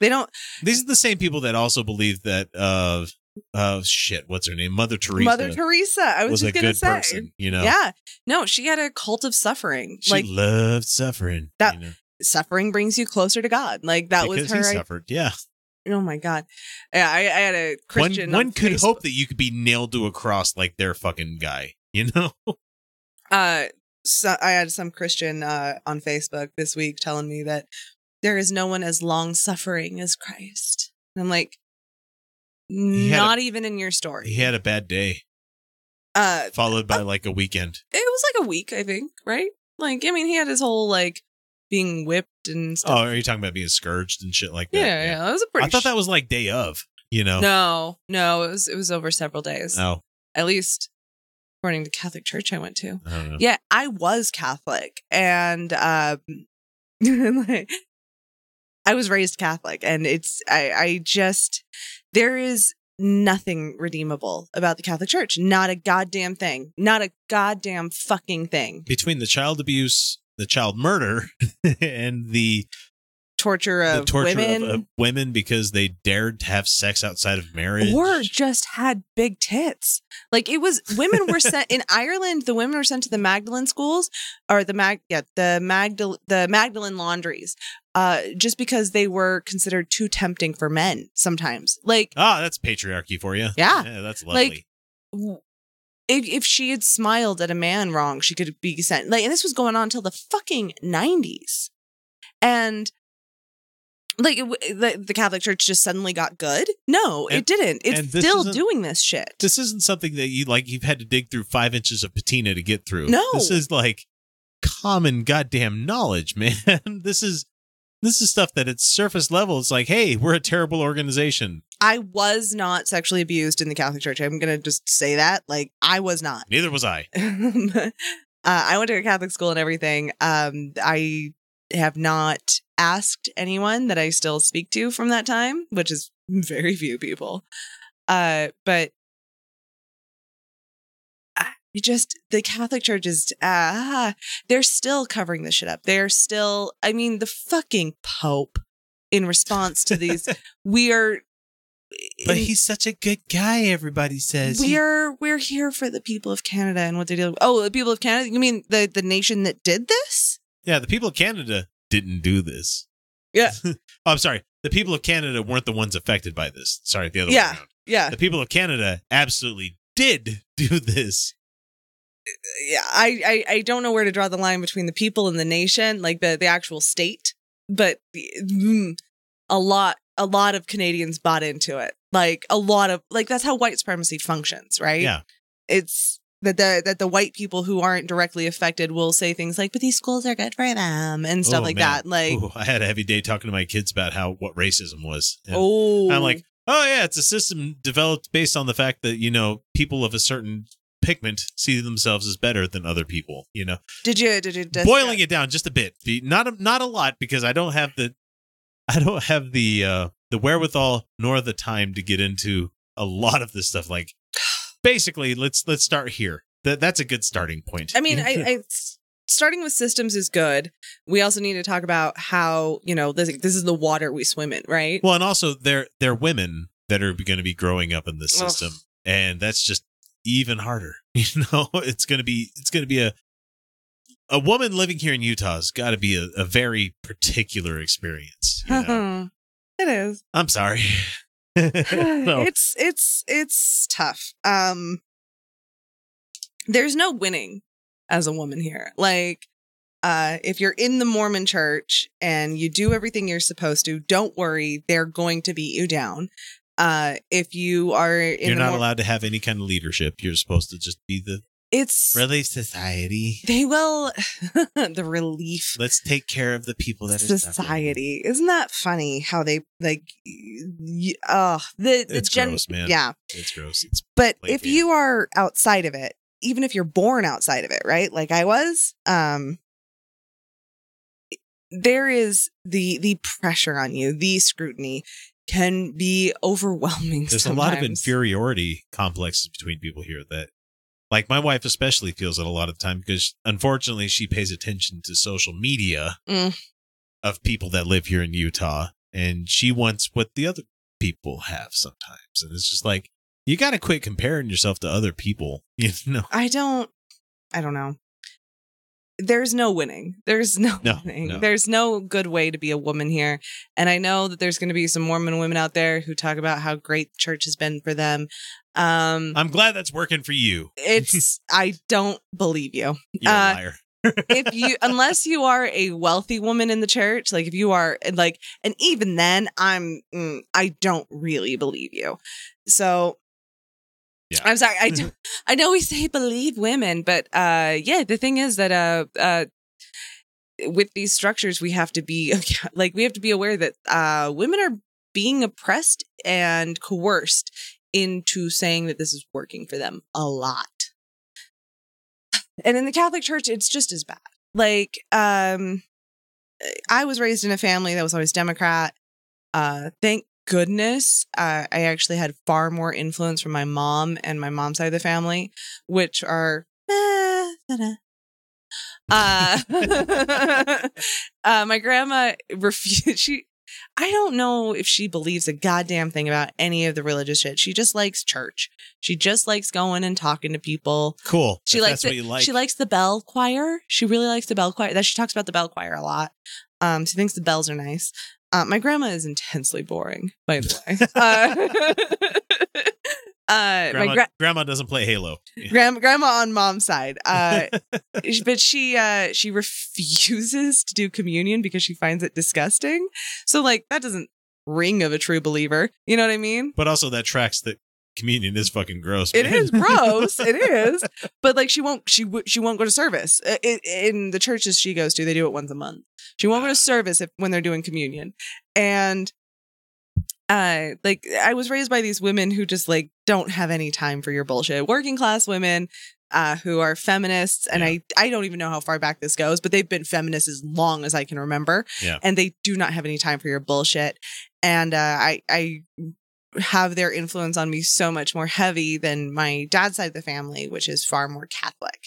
They don't. These are the same people that also believe that what's her name? Mother Teresa. I was just going to say. A good person, you know? Yeah. No, she had a cult of suffering. She loved suffering. That suffering brings you closer to God. Like that was her. Because he suffered, yeah. Oh my God. Yeah, I had a Christian. One could hope that you could be nailed to a cross like their fucking guy, you know? So I had some Christian on Facebook this week telling me that there is no one as long suffering as Christ. And I'm like, not even in your story. He had a bad day. Followed by like a weekend. It was like a week, I think, right? Like, I mean, he had his whole like being whipped and stuff. Oh, are you talking about being scourged and shit like that? Yeah. That was I thought that was like day of, you know? No, it was over several days. Oh. At least according to Catholic Church I went to. I don't know. Yeah, I was Catholic and like I was raised Catholic, and there is nothing redeemable about the Catholic Church. Not a goddamn thing. Not a goddamn fucking thing. Between the child abuse, the child murder, and the torture of women because they dared to have sex outside of marriage, or just had big tits. Like it was, women were sent in Ireland. The women were sent to the Magdalene schools or the Magdalene laundries, just because they were considered too tempting for men sometimes. Like, oh, that's patriarchy for you. Yeah, that's lovely. Like, if she had smiled at a man wrong, she could be sent. Like, and this was going on until the fucking 90s, and. Like the Catholic Church just suddenly got good? No, it didn't. It's still doing this shit. This isn't something that you've had to dig through 5 inches of patina to get through. No, this is like common goddamn knowledge, man. This is stuff that at surface level, it's like, hey, we're a terrible organization. I was not sexually abused in the Catholic Church. I'm gonna just say that. Like I was not. Neither was I. I went to a Catholic school and everything. I have not asked anyone that I still speak to from that time, which is very few people. But the Catholic Church is, they're still covering this shit up. They're still, I mean, the fucking Pope in response to these, but he's such a good guy, everybody says. We're here for the people of Canada and what they're dealing with. Oh, the people of Canada? You mean the nation that did this? Yeah, the people of Canada didn't do this. Yeah. Oh, I'm sorry. The people of Canada weren't the ones affected by this. Sorry, the other way around. Yeah. The people of Canada absolutely did do this. Yeah, I don't know where to draw the line between the people and the nation, like the actual state. But a lot of Canadians bought into it. Like a lot of, like, that's how white supremacy functions, right? Yeah, it's that the white people who aren't directly affected will say things like, but these schools are good for them and stuff that. Like, ooh, I had a heavy day talking to my kids about what racism was. And I'm like, oh yeah, it's a system developed based on the fact that, you know, people of a certain pigment see themselves as better than other people, you know. Did you boiling it down just a bit, not a lot, because I don't have the wherewithal nor the time to get into a lot of this stuff. Like, basically, let's start here. That's a good starting point. I mean, I starting with systems is good. We also need to talk about how, you know, this is the water we swim in, right? Well, and also they're women that are going to be growing up in this system, and that's just even harder. You know, it's going to be a woman living here in Utah has got to be a very particular experience. You know? It is. I'm sorry. No. It's tough. There's no winning as a woman here. Like, if you're in the Mormon Church and you do everything you're supposed to, don't worry, they're going to beat you down. If you are, you're not allowed to have any kind of leadership. You're supposed to just be It's Relief Society. They will. The relief. Let's take care of the people that are society. Isn't that funny how they like? Gross, man. Yeah, it's gross. But if you are outside of it, even if you're born outside of it, right? Like I was. There is the pressure on you. The scrutiny can be overwhelming. There's sometimes a lot of inferiority complexes between people here that. Like, my wife especially feels it a lot of the time because, unfortunately, she pays attention to social media of people that live here in Utah, and she wants what the other people have sometimes. And it's just like, you got to quit comparing yourself to other people. You know? I don't know. There's no winning. There's no winning. There's no good way to be a woman here. And I know that there's going to be some Mormon women out there who talk about how great church has been for them. I'm glad that's working for you. I don't believe you. You're a liar. Unless you are a wealthy woman in the church, like if you are like, and even then I don't really believe you. So yeah. I'm sorry. I know we say believe women, but the thing is that with these structures, we have to be aware that women are being oppressed and coerced into saying that this is working for them a lot. And in the Catholic Church, it's just as bad. Like, I was raised in a family that was always Democrat. Thank goodness. I actually had far more influence from my mom and my mom's side of the family, which are my grandma refused. I don't know if she believes a goddamn thing about any of the religious shit. She just likes church. She just likes going and talking to people. Cool. She likes the bell choir. She really likes the bell choir. She talks about the bell choir a lot. She thinks the bells are nice. My grandma is intensely boring, by the way. Grandma doesn't play Halo. Yeah. Grandma on mom's side. But she refuses to do communion because she finds it disgusting. So like that doesn't ring of a true believer. You know what I mean? But also that tracks that communion is fucking gross. Man. It is gross. It is. But like she won't go to service. In the churches she goes to, they do it once a month. She won't go to service when they're doing communion. And like I was raised by these women who just like don't have any time for your bullshit. Working class women who are feminists. And yeah. I don't even know how far back this goes, but they've been feminists as long as I can remember. Yeah. And they do not have any time for your bullshit. And I have their influence on me so much more heavy than my dad's side of the family, which is far more Catholic.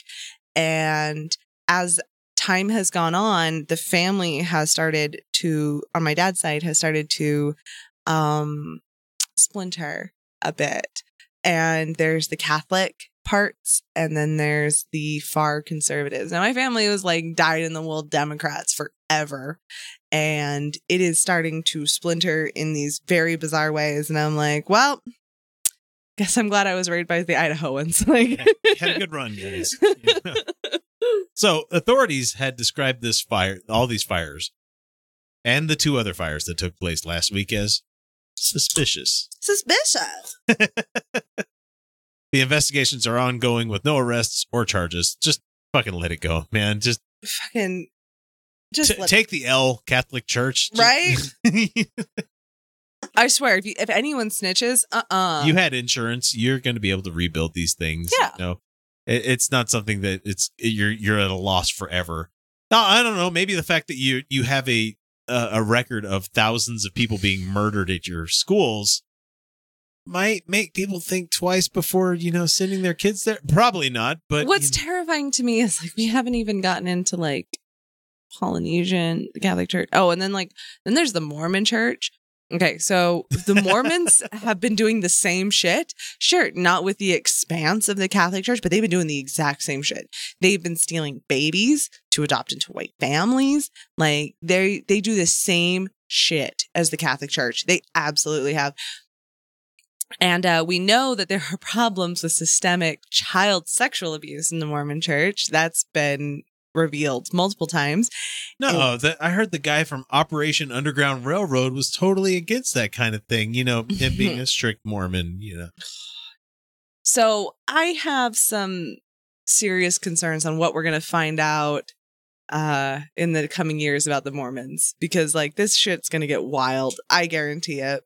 And as time has gone on, the family on my dad's side, has started to splinter a bit, and there's the Catholic parts and then there's the far conservatives. Now my family was like dyed-in-the-wool Democrats forever, and it is starting to splinter in these very bizarre ways, and I'm like, well, guess I'm glad I was raised by the Idahoans. Like, had a good run, guys. Yeah. So authorities had described this fire, all these fires, and the two other fires that took place last week as suspicious. Suspicious. The investigations are ongoing with no arrests or charges. Just fucking let it go, man. Just fucking just take the L, Catholic Church. Right? I swear, if anyone snitches, you had insurance. You're going to be able to rebuild these things. Yeah. You know? It's not something that you're at a loss forever. Now, I don't know. Maybe the fact that you have a record of thousands of people being murdered at your schools might make people think twice before, you know, sending their kids there. Probably not. But what's terrifying to me is, like, we haven't even gotten into, like, Polynesian, the Catholic Church. Oh, and then there's the Mormon Church. Okay, so the Mormons have been doing the same shit. Sure, not with the expanse of the Catholic Church, but they've been doing the exact same shit. They've been stealing babies to adopt into white families. Like, they do the same shit as the Catholic Church. They absolutely have. And we know that there are problems with systemic child sexual abuse in the Mormon Church. That's been revealed multiple times. No, I heard the guy from Operation Underground Railroad was totally against that kind of thing, you know, him being a strict Mormon, you know. So I have some serious concerns on what we're going to find out in the coming years about the Mormons, because, like, this shit's going to get wild. I guarantee it.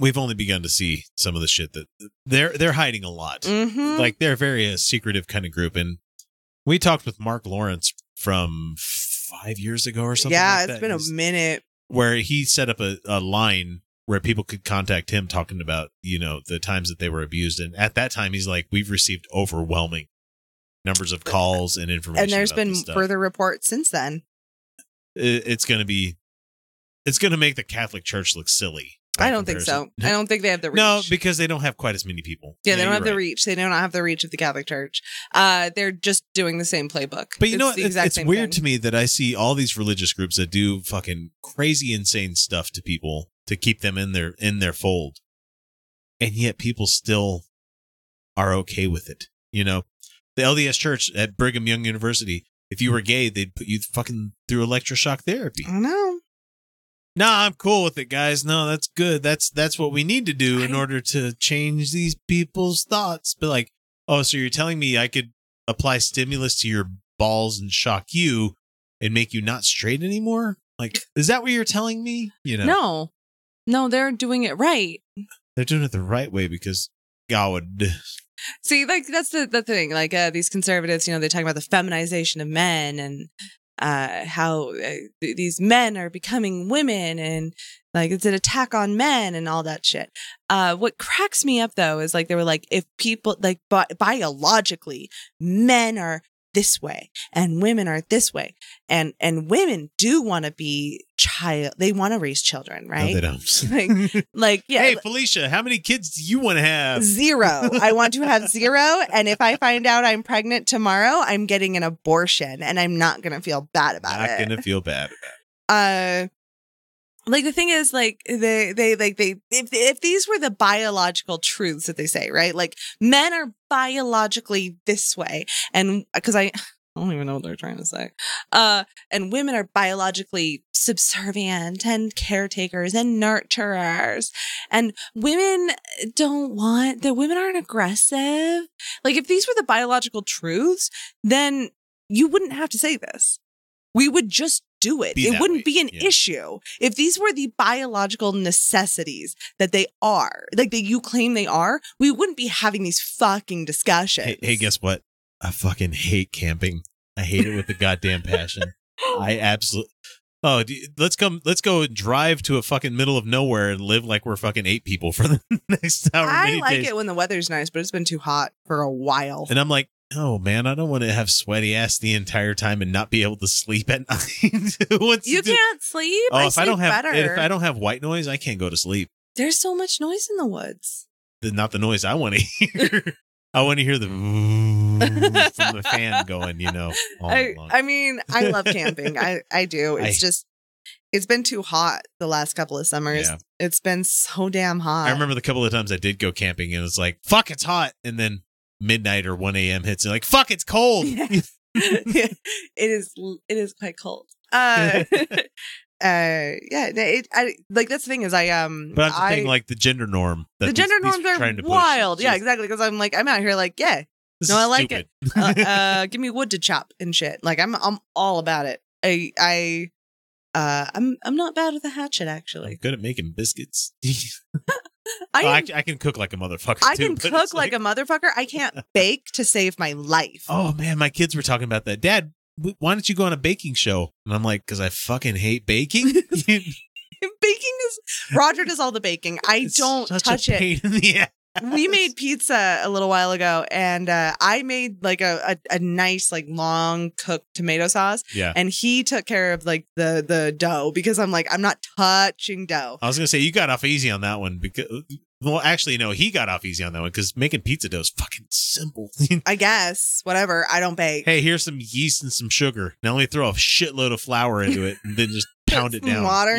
We've only begun to see some of the shit that they're hiding a lot. Mm-hmm. Like, they're very a secretive kind of group, and we talked with Mark Lawrence from 5 years ago or something. Yeah, like that. It's been a minute. Where he set up a line where people could contact him talking about, you know, the times that they were abused. And at that time, he's like, we've received overwhelming numbers of calls and information. And there's been further reports since then. It's going to make the Catholic Church look silly. I don't think so. I don't think they have the reach. No, because they don't have quite as many people. Yeah, they don't have the reach. They do not have the reach of the Catholic Church. They're just doing the same playbook. But you know what? It's weird to me that I see all these religious groups that do fucking crazy, insane stuff to people to keep them in their fold. And yet people still are okay with it. You know, the LDS Church at Brigham Young University, if you were gay, they'd put you fucking through electroshock therapy. I know. No, I'm cool with it, guys. No, that's good. That's what we need to do in order to change these people's thoughts. But, like, oh, so you're telling me I could apply stimulus to your balls and shock you and make you not straight anymore? Like, is that what you're telling me? You know? No, they're doing it right. They're doing it the right way because God. See, like, that's the thing. Like, these conservatives, you know, they talk about the feminization of men and how these men are becoming women, and, like, it's an attack on men and all that shit. What cracks me up, though, is, like, they were like, if people, like, biologically, men are this way and women are this way, and women do want to be child. They want to raise children, right? No, they don't. like, yeah. Hey, Felicia, how many kids do you want to have? Zero. I want to have zero. And if I find out I'm pregnant tomorrow, I'm getting an abortion, and I'm not going to feel bad about it. Not going to feel bad about it. Like, the thing is, like, if these were the biological truths that they say, right? Like, men are biologically this way. And because I don't even know what they're trying to say. And women are biologically subservient and caretakers and nurturers. And women women aren't aggressive. Like, if these were the biological truths, then you wouldn't have to say this. We would just do it. It wouldn't be an issue if these were the biological necessities that they are, like, that you claim they are. We wouldn't be having these fucking discussions. Hey, guess what? I fucking hate camping. I hate it with a goddamn passion. I absolutely. Oh, let's go drive to a fucking middle of nowhere and live like we're fucking eight people for the next hour. I like days. It when the weather's nice, but it's been too hot for a while. And I'm like, oh, man, I don't want to have sweaty ass the entire time and not be able to sleep at night. You can't sleep. Oh, if I don't have white noise, I can't go to sleep. There's so much noise in the woods. Not the noise I want to hear. I want to hear the from the fan going, you know. I mean, I love camping. I do. It's just It's been too hot the last couple of summers. Yeah. It's been so damn hot. I remember the couple of times I did go camping and it's like, fuck, it's hot. And then midnight or 1 a.m. hits and like, fuck, it's cold. Yeah. It is quite cold. Like that's the thing is But I'm thinking like the gender norm. The gender norms are wild. Yeah, exactly. Because I'm like, I'm out here like, yeah. No, I like it. Give me wood to chop and shit. Like I'm all about it. I'm not bad with a hatchet actually. I'm good at making biscuits. I can cook like a motherfucker. I can cook like a motherfucker. I can't bake to save my life. Oh man, my kids were talking about that. Dad, why don't you go on a baking show? And I'm like, because I fucking hate baking. Roger does all the baking. I don't touch it. We made pizza a little while ago, and I made like a nice like long cooked tomato sauce. Yeah, and he took care of like the dough because I'm like, I'm not touching dough. I was gonna say you got off easy on that one because, well, actually no, he got off easy on that one because making pizza dough is fucking simple. I guess whatever. I don't bake. Hey, here's some yeast and some sugar. Now only throw a shitload of flour into it and then just pound it down. Water.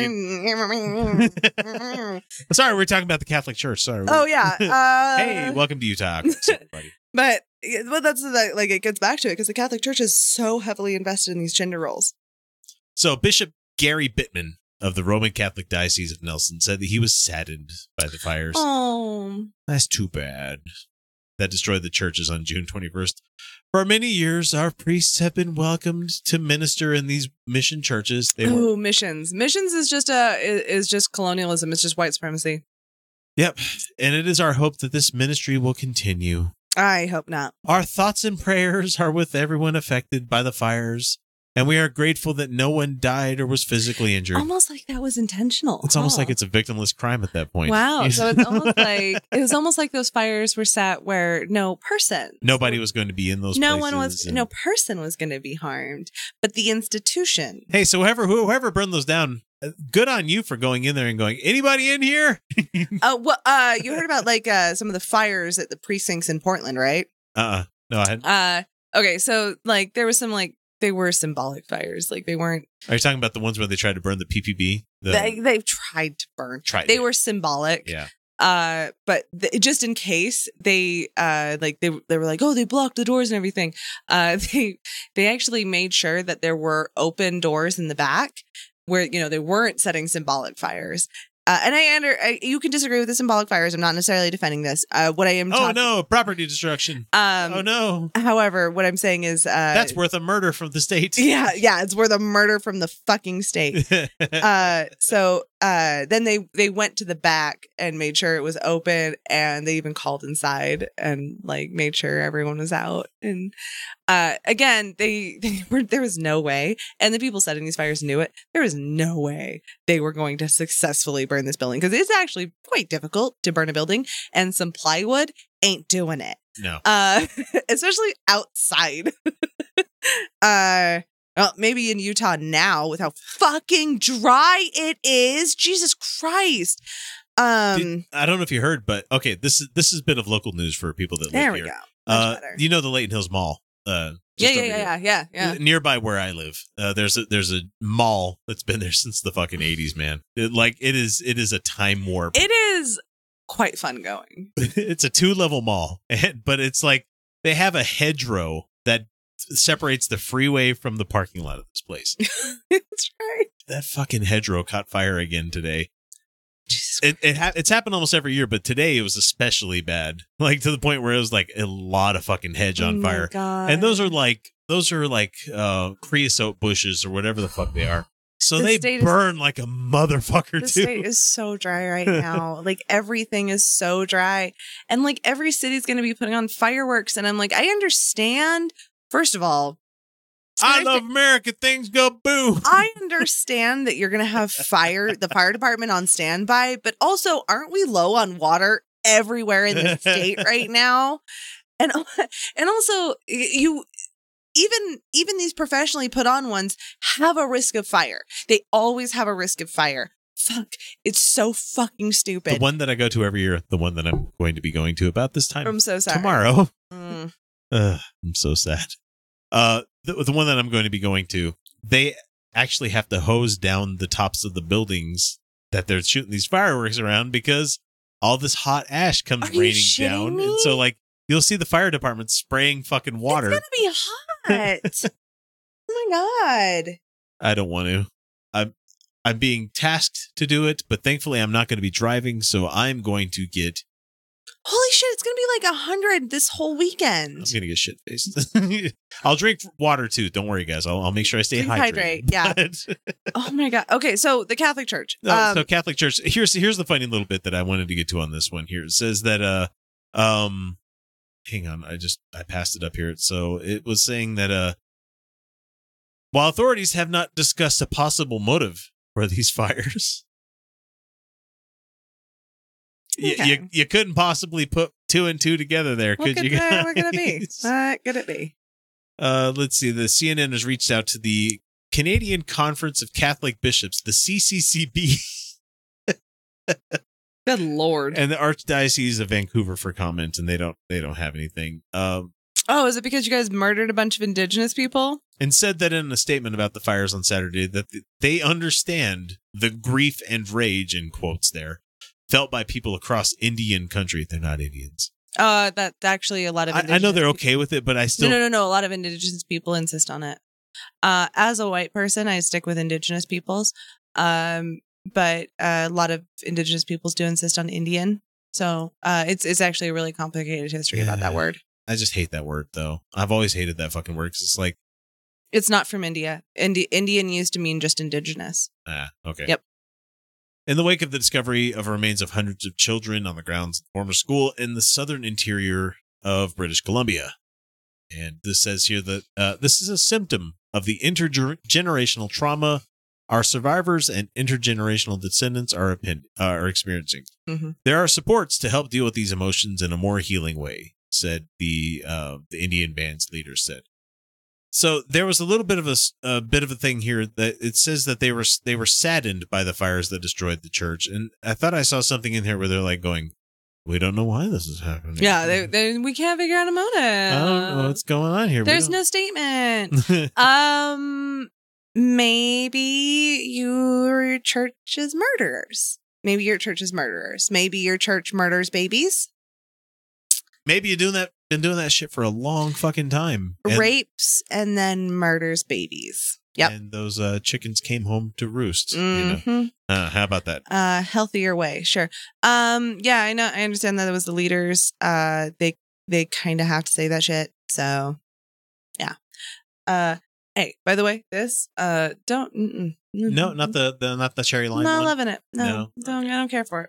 Sorry, we're talking about the Catholic Church. Sorry. Oh yeah. Hey, welcome to Utah Outcast, everybody. But that's like it gets back to it because the Catholic Church is so heavily invested in these gender roles. So Bishop Gary Bittman of the Roman Catholic Diocese of Nelson said that he was saddened by the fires. Oh, that's too bad. That destroyed the churches on June 21st. For many years, our priests have been welcomed to minister in these mission churches. Missions. Missions is just colonialism. It's just white supremacy. Yep. And it is our hope that this ministry will continue. I hope not. Our thoughts and prayers are with everyone affected by the fires. And we are grateful that no one died or was physically injured. Almost like that was intentional. It's almost like it's a victimless crime at that point. Wow. So it's almost like it was almost like those fires were set where nobody was going to be in those places. No person was going to be harmed, but the institution. Hey, so whoever burned those down, good on you for going in there and going, anybody in here? You heard about like some of the fires at the precincts in Portland, right? No, I hadn't. Okay, so like there was some like they were symbolic fires. Like they weren't. Are you talking about the ones where they tried to burn the PPB? They've tried to burn. They were symbolic. Yeah. But just in case they like they were like, oh, they blocked the doors and everything. They actually made sure that there were open doors in the back where, you know, they weren't setting symbolic fires. And you can disagree with the symbolic fires. I'm not necessarily defending this. What I am. Oh no, property destruction. Oh no. However, what I'm saying is that's worth a murder from the state. Yeah, it's worth a murder from the fucking state. So then they went to the back and made sure it was open, and they even called inside and like made sure everyone was out. And again, there was no way, and the people setting these fires knew it. There was no way they were going to successfully burn this building because it's actually quite difficult to burn a building, and some plywood ain't doing it. No, especially outside. Well, maybe in Utah now with how fucking dry it is. Jesus Christ. I don't know if you heard, but okay, this has been of local news for people that live here. There we go. You know the Layton Hills Mall. Yeah. Nearby where I live, there's a mall that's been there since the fucking 80s, man. It is a time warp. It is quite fun going. It's a 2-level mall, but it's like they have a hedgerow that separates the freeway from the parking lot of this place. That's right. That fucking hedgerow caught fire again today. It's happened almost every year, but today it was especially bad. Like to the point where it was like a lot of fucking hedge on fire. God. And those are like creosote bushes or whatever the fuck they are. So they burn like a motherfucker too. The state is so dry right now. Like everything is so dry, and like every city's going to be putting on fireworks. And I'm like, I understand. First of all, I love America. Things go boom. I understand that you're going to have the fire department on standby, but also aren't we low on water everywhere in the state right now? And also you even these professionally put on ones have a risk of fire. They always have a risk of fire. Fuck. It's so fucking stupid. The one that I go to every year, the one that I'm going to be going to about this time. I'm so sorry. Tomorrow. I'm so sad. The one that I'm going to be going to, they actually have to hose down the tops of the buildings that they're shooting these fireworks around because all this hot ash comes raining down. And so, like, you'll see the fire department spraying fucking water. It's gonna be hot. Oh my God. I don't want to. I'm being tasked to do it, but thankfully I'm not going to be driving, so I'm going to get... Holy shit, it's going to be like 100 this whole weekend. I'm going to get shit-faced. I'll drink water, too. Don't worry, guys. I'll make sure I stay hydrated. Yeah. Oh, my God. Okay, so the Catholic Church. So Catholic Church. Here's the funny little bit that I wanted to get to on this one here. It says that... hang on. I passed it up here. So it was saying that... while authorities have not discussed a possible motive for these fires, okay. you couldn't possibly put two and two together there, could you guys? What could it be? What could it be? Let's see. The CNN has reached out to the Canadian Conference of Catholic Bishops, the CCCB. Good Lord. And the Archdiocese of Vancouver for comment, and they don't have anything. Oh, is it because you guys murdered a bunch of indigenous people? And said that in a statement about the fires on Saturday that they understand the grief and rage, in quotes there, felt by people across Indian country. They're not Indians. That actually a lot of indigenous I know they're okay with it, but I still... No. A lot of indigenous people insist on it. As a white person, I stick with indigenous peoples, but a lot of indigenous peoples do insist on Indian. So it's actually a really complicated history about that word. I just hate that word, though. I've always hated that fucking word because it's like... It's not from India. Indian used to mean just indigenous. Ah, okay. Yep. In the wake of the discovery of remains of hundreds of children on the grounds of the former school in the southern interior of British Columbia. And this says here that this is a symptom of the intergenerational trauma our survivors and intergenerational descendants are experiencing. Mm-hmm. There are supports to help deal with these emotions in a more healing way, said the Indian band's leader said. So there was a little bit of a thing here that it says that they were saddened by the fires that destroyed the church, and I thought I saw something in here where they're like going, "We don't know why this is happening." Yeah, we can't figure out a motive. I don't know what's going on here. There's no statement. Maybe your church is murderers. Maybe your church is murderers. Maybe your church murders babies. Maybe you're been doing that shit for a long fucking time. Rapes and then murders babies. Yep. And those chickens came home to roost. Mm-hmm. You know? How about that? Healthier way, sure. Yeah, I know. I understand that it was the leaders. They kind of have to say that shit. So, yeah. Hey, by the way, this don't. Mm-mm. No, not the cherry lime. Not loving it. No, don't. I don't care for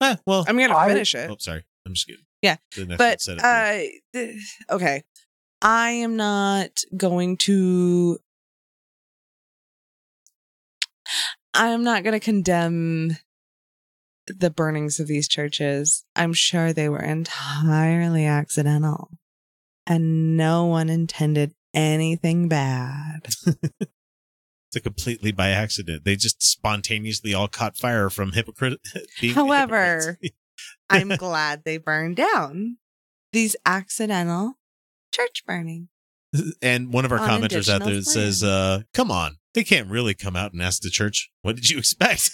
it. Well, I'm gonna finish it. Oh, sorry. I'm just kidding. Yeah, but okay, I am not going to. I'm not going to condemn the burnings of these churches. I'm sure they were entirely accidental, and no one intended anything bad. It's completely by accident. They just spontaneously all caught fire from However. I'm glad they burned down these accidental church burning. And one of our commenters out there says, come on, they can't really come out and ask the church, what did you expect?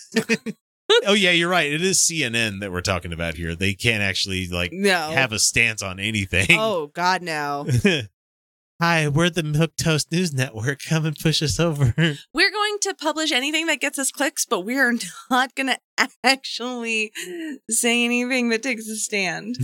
Oh, yeah, you're right. It is CNN that we're talking about here. They can't actually have a stance on anything. Oh, God, no. Hi, we're the Milk Toast News Network. Come and push us over. We're going to publish anything that gets us clicks, but we are not going to actually say anything that takes a stand,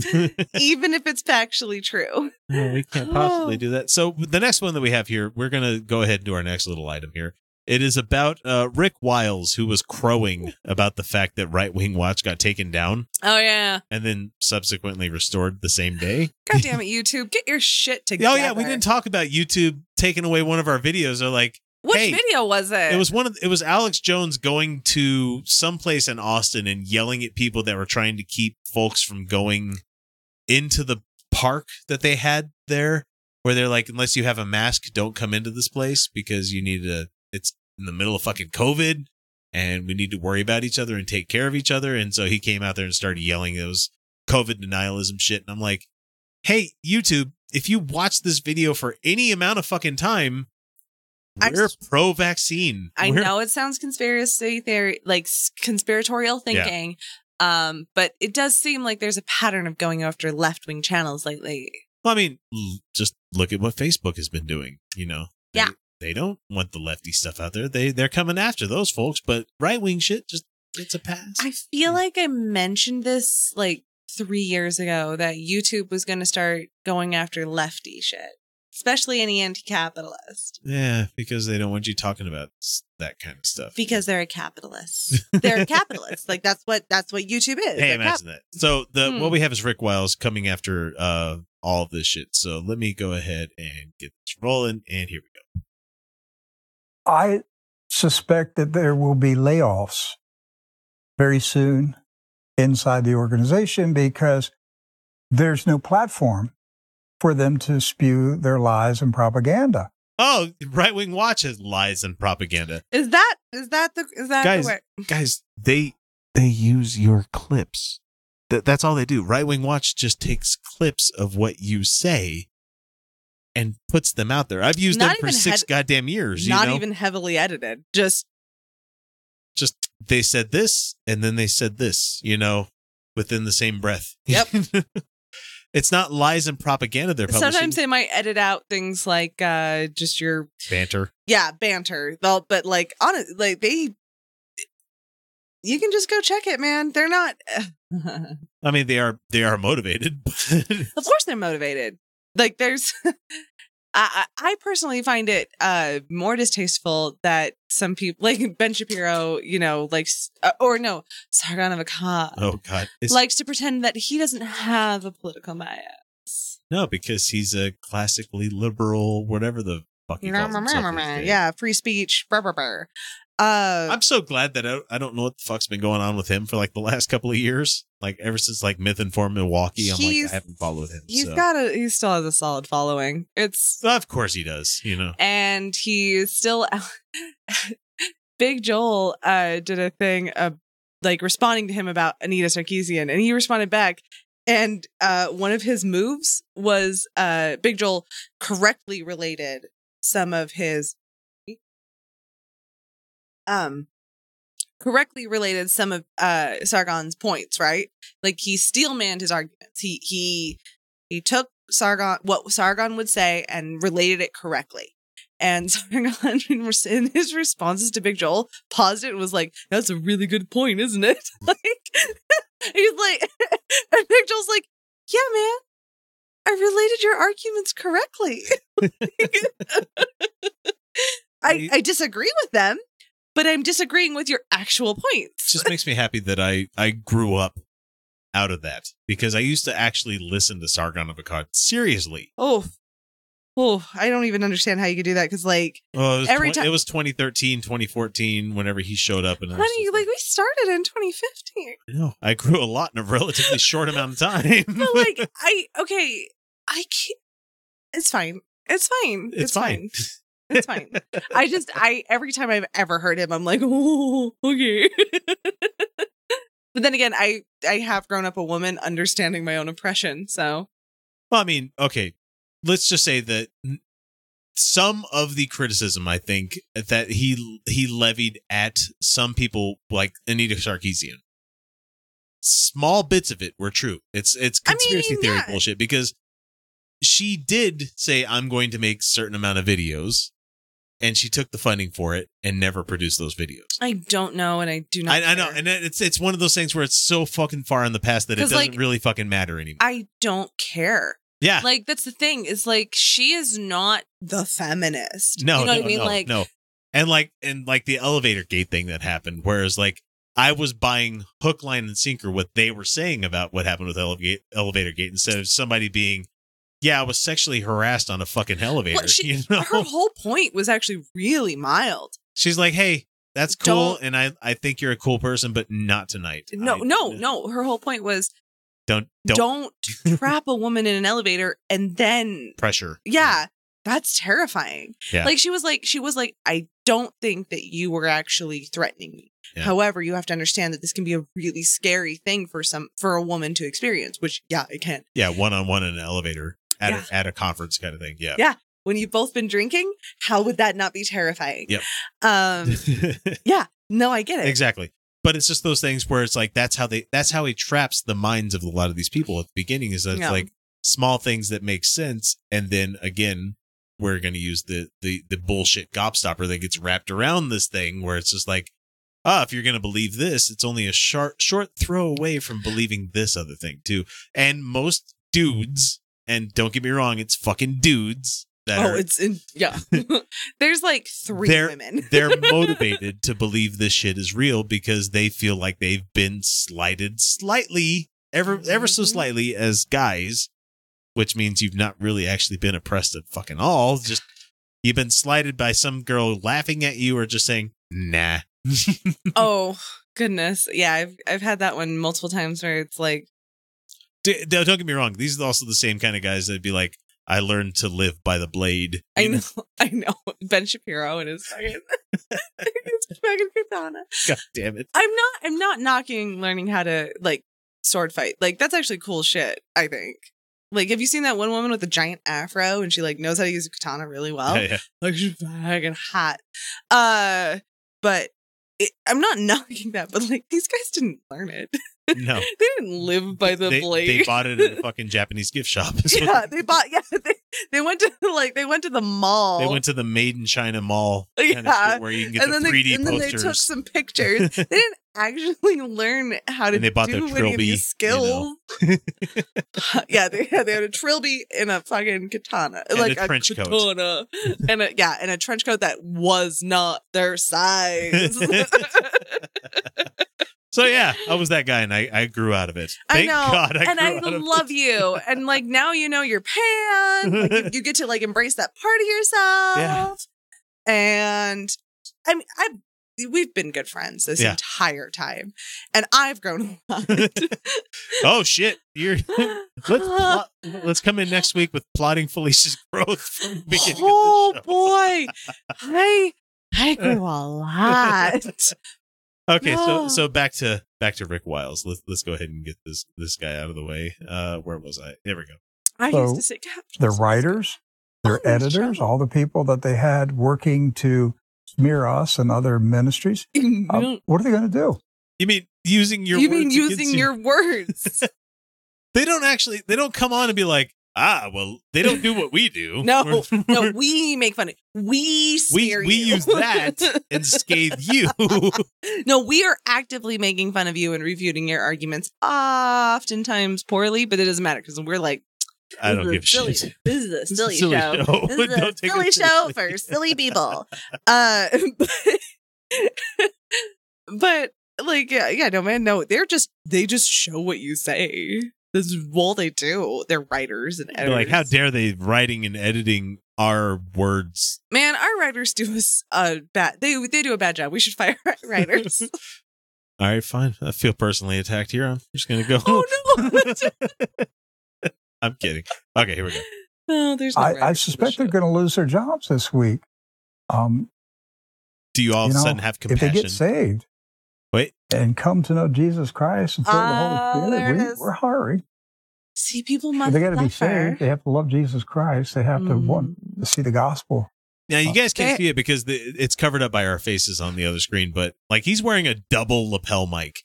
even if it's factually true. Well, we can't possibly do that. So the next one that we have here, we're going to go ahead and do our next little item here. It is about Rick Wiles, who was crowing about the fact that Right Wing Watch got taken down. Oh, yeah. And then subsequently restored the same day. God damn it, YouTube. Get your shit together. Oh, yeah. We didn't talk about YouTube taking away one of our videos. They're like, which video was it? It was Alex Jones going to someplace in Austin and yelling at people that were trying to keep folks from going into the park that they had there, where they're like, unless you have a mask, don't come into this place because you need to. It's in the middle of fucking COVID and we need to worry about each other and take care of each other. And so he came out there and started yelling those COVID denialism shit. And I'm like, hey, YouTube, if you watch this video for any amount of fucking time, We're pro-vaccine. I know it sounds conspiracy theory, like conspiratorial thinking, yeah. But it does seem like there's a pattern of going after left-wing channels lately. Well, I mean, just look at what Facebook has been doing. You know, they don't want the lefty stuff out there. They're coming after those folks, but right-wing shit just gets a pass. I feel like I mentioned this like 3 years ago that YouTube was going to start going after lefty shit. Especially any anti-capitalist. Yeah, because they don't want you talking about that kind of stuff. Because they're a capitalist. They're a capitalist. Like that's what YouTube is. Hey, imagine that. So what we have is Rick Wiles coming after all of this shit. So let me go ahead and get this rolling. And here we go. I suspect that there will be layoffs very soon inside the organization because there's no platform for them to spew their lies and propaganda. Oh, Right Wing Watch has lies and propaganda. Is that the way? Guys, they use your clips. That's all they do. Right Wing Watch just takes clips of what you say and puts them out there. I've used them for 6 goddamn years. Not even heavily edited. Just they said this and then they said this, within the same breath. Yep. It's not lies and propaganda they're publishing. Sometimes they might edit out things like just your banter. Yeah, banter. But like, honestly, like you can just go check it, man. They're not. I mean, they are motivated. Of course, they're motivated. Like, there's. I personally find it more distasteful that some people like Ben Shapiro, Sargon of Akkad. Oh, God. Likes to pretend that he doesn't have a political bias. No, because he's a classically liberal, whatever the fuck he calls himself. Yeah, free speech. Brr, brr, brr. I'm so glad that I don't know what the fuck's been going on with him for like the last couple of years. Like ever since like Myth and Form Milwaukee, I'm like I haven't followed him. He still has a solid following. It's of course he does, And he's still Big Joel did a thing like responding to him about Anita Sarkeesian, and he responded back. And one of his moves was Big Joel correctly related some of his. Correctly related some of Sargon's points, right? Like he steel-manned his arguments. He took Sargon, what Sargon would say, and related it correctly. And Sargon, in his responses to Big Joel, paused it and was like, "That's a really good point, isn't it?" Like he's like, and Big Joel's like, "Yeah, man, I related your arguments correctly. I disagree with them. But I'm disagreeing with your actual points." Just makes me happy that I grew up out of that because I used to actually listen to Sargon of Akkad seriously. Oh, I don't even understand how you could do that because like it was 2013, 2014 whenever he showed up. And honey, like we started in 2015. No, I grew a lot in a relatively short amount of time. But like I can't. It's fine. It's fine. It's fine. It's fine. Every time I've ever heard him, I'm like, oh, okay. But then again, I have grown up a woman understanding my own oppression. So, well, I mean, okay, let's just say that some of the criticism, I think that he levied at some people like Anita Sarkeesian, small bits of it were true. It's conspiracy theory bullshit because she did say, I'm going to make certain amount of videos. And she took the funding for it and never produced those videos. I don't know, and I do not. I know, and it's one of those things where it's so fucking far in the past that it doesn't really fucking matter anymore. I don't care. Yeah, like that's the thing. Is like she is not the feminist. No, you know what I mean? No, like no, and like the elevator gate thing that happened. Whereas like I was buying hook, line, and sinker what they were saying about what happened with elevator gate instead of somebody being. Yeah, I was sexually harassed on a fucking elevator. Well, her whole point was actually really mild. She's like, hey, that's cool. Don't, and I think you're a cool person, but not tonight. No. Her whole point was don't trap a woman in an elevator and then pressure. Yeah. That's terrifying. Yeah. Like she was like, I don't think that you were actually threatening me. Yeah. However, you have to understand that this can be a really scary thing for a woman to experience, which, yeah, it can. Yeah. One-on-one in an elevator at a conference kind of thing. Yeah. Yeah. when you've both been drinking, how would that not be terrifying? Yep. Yeah. No, I get it. Exactly. But it's just those things where it's like, that's how he traps the minds of a lot of these people at the beginning, is that it's like small things that make sense. And then again, we're going to use the bullshit gobstopper that gets wrapped around this thing where it's just like, if you're going to believe this, it's only a short throw away from believing this other thing too. And most dudes, and don't get me wrong, it's fucking dudes that there's like three women. They're motivated to believe this shit is real because they feel like they've been slighted slightly, ever so slightly as guys, which means you've not really actually been oppressed at fucking all. Just you've been slighted by some girl laughing at you or just saying, nah. Oh, goodness. Yeah, I've had that one multiple times where it's like, don't get me wrong, these are also the same kind of guys that'd be like, I learned to live by the blade. I know. Ben Shapiro and his fucking katana. God damn it. I'm not knocking learning how to like sword fight. Like, that's actually cool shit, I think. Like, have you seen that one woman with a giant afro and she like knows how to use a katana really well? Yeah, yeah. Like, she's fucking hot. But I'm not knocking that, but like, these guys didn't learn it. No, they didn't live by the blade. They bought it at a fucking Japanese gift shop. They went to the mall. They went to the Made in China mall, where you can get the 3D posters. And then they took some pictures. They didn't actually learn how to do any of these skills. You know? They had a trilby and a fucking katana, and like a trench coat, and a trench coat that was not their size. So, yeah, I was that guy and I grew out of it. Thank God I grew out of it. And like, now, you know, your pan, like, you get to like embrace that part of yourself. Yeah. And I mean, we've been good friends this entire time and I've grown a lot. Oh, shit. Let's come in next week with plotting Felicia's growth from the beginning of the show. Oh, boy. I grew a lot. Okay, so back to Rick Wiles. Let's go ahead and get this guy out of the way. Where was I? There we go. I used to say their writers, their editors, all the people that they had working to smear us and other ministries. What are they going to do? You mean using your? You words mean using your words? They don't actually. They don't come on and be like, well, they don't do what we do. No, we make fun of it. We smear you. We use that and scathe you. No, we are actively making fun of you and refuting your arguments, oftentimes poorly, but it doesn't matter because we're like, I don't give a shit. This is a silly show. This is a silly show for silly people. But like, yeah, no, man, no, they just show what you say. This is all they do. They're writers and editors. They're like, how dare they writing and editing our words? Man, our writers do this bad. They do a bad job. We should fire our writers. All right, fine. I feel personally attacked here. I'm just gonna go. Oh no! I'm kidding. Okay, here we go. Oh, there's. No I suspect they're gonna lose their jobs this week. Do you all of a sudden have compassion? If they get saved. Wait. And come to know Jesus Christ and fill the Holy Spirit. We're hurry. See, people must they got to be saved. They have to love Jesus Christ. They have to want to see the gospel. Now, you guys can't see it because it's covered up by our faces on the other screen, but like he's wearing a double lapel mic.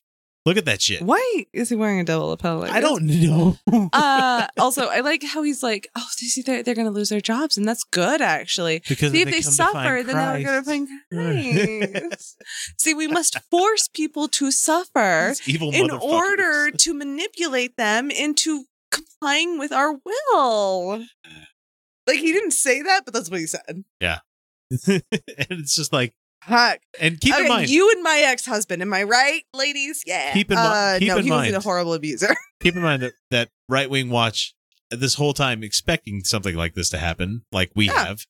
Look at that shit. Why is he wearing a double lapel mic? I don't know. Also, I like how he's like, oh, they're going to lose their jobs, and that's good, actually. Because see, if they suffer, then they're going to find Christ. See, we must force people to suffer in order to manipulate them into complying with our will. Like, he didn't say that, but that's what he said. Yeah. And it's just like, heck. And keep in mind, you and my ex-husband, am I right, ladies? Yeah. Keep in mind, no, he was a horrible abuser. Keep in mind that Right Wing Watch, this whole time expecting something like this to happen, like we have,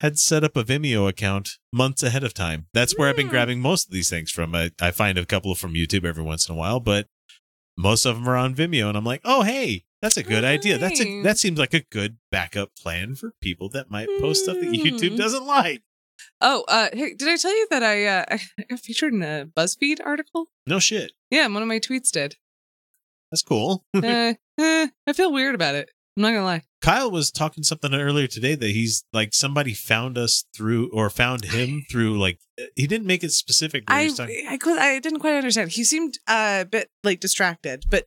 had set up a Vimeo account months ahead of time. That's where I've been grabbing most of these things from. I find a couple from YouTube every once in a while, but most of them are on Vimeo, and I'm like, oh, hey, that's a good idea. That seems like a good backup plan for people that might post stuff that YouTube doesn't like. Oh, hey, did I tell you that I featured in a BuzzFeed article? No shit. Yeah, one of my tweets did. That's cool. I feel weird about it. I'm not going to lie. Kyle was talking something earlier today that he's like, somebody found us through, or found him through, like, he didn't make it specific. I didn't quite understand. He seemed a bit like distracted, but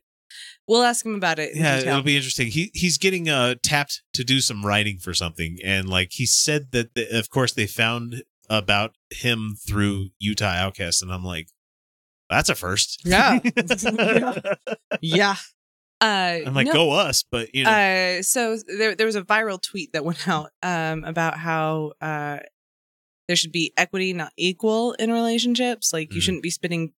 we'll ask him about it. Yeah, it'll be interesting. He's getting tapped to do some writing for something. And like he said that, of course, they found about him through Utah Outcast. And I'm like, that's a first. Yeah. Yeah. I'm like, no. Go us, but you know. So there was a viral tweet that went out about how there should be equity, not equal, in relationships. Like, you shouldn't be splitting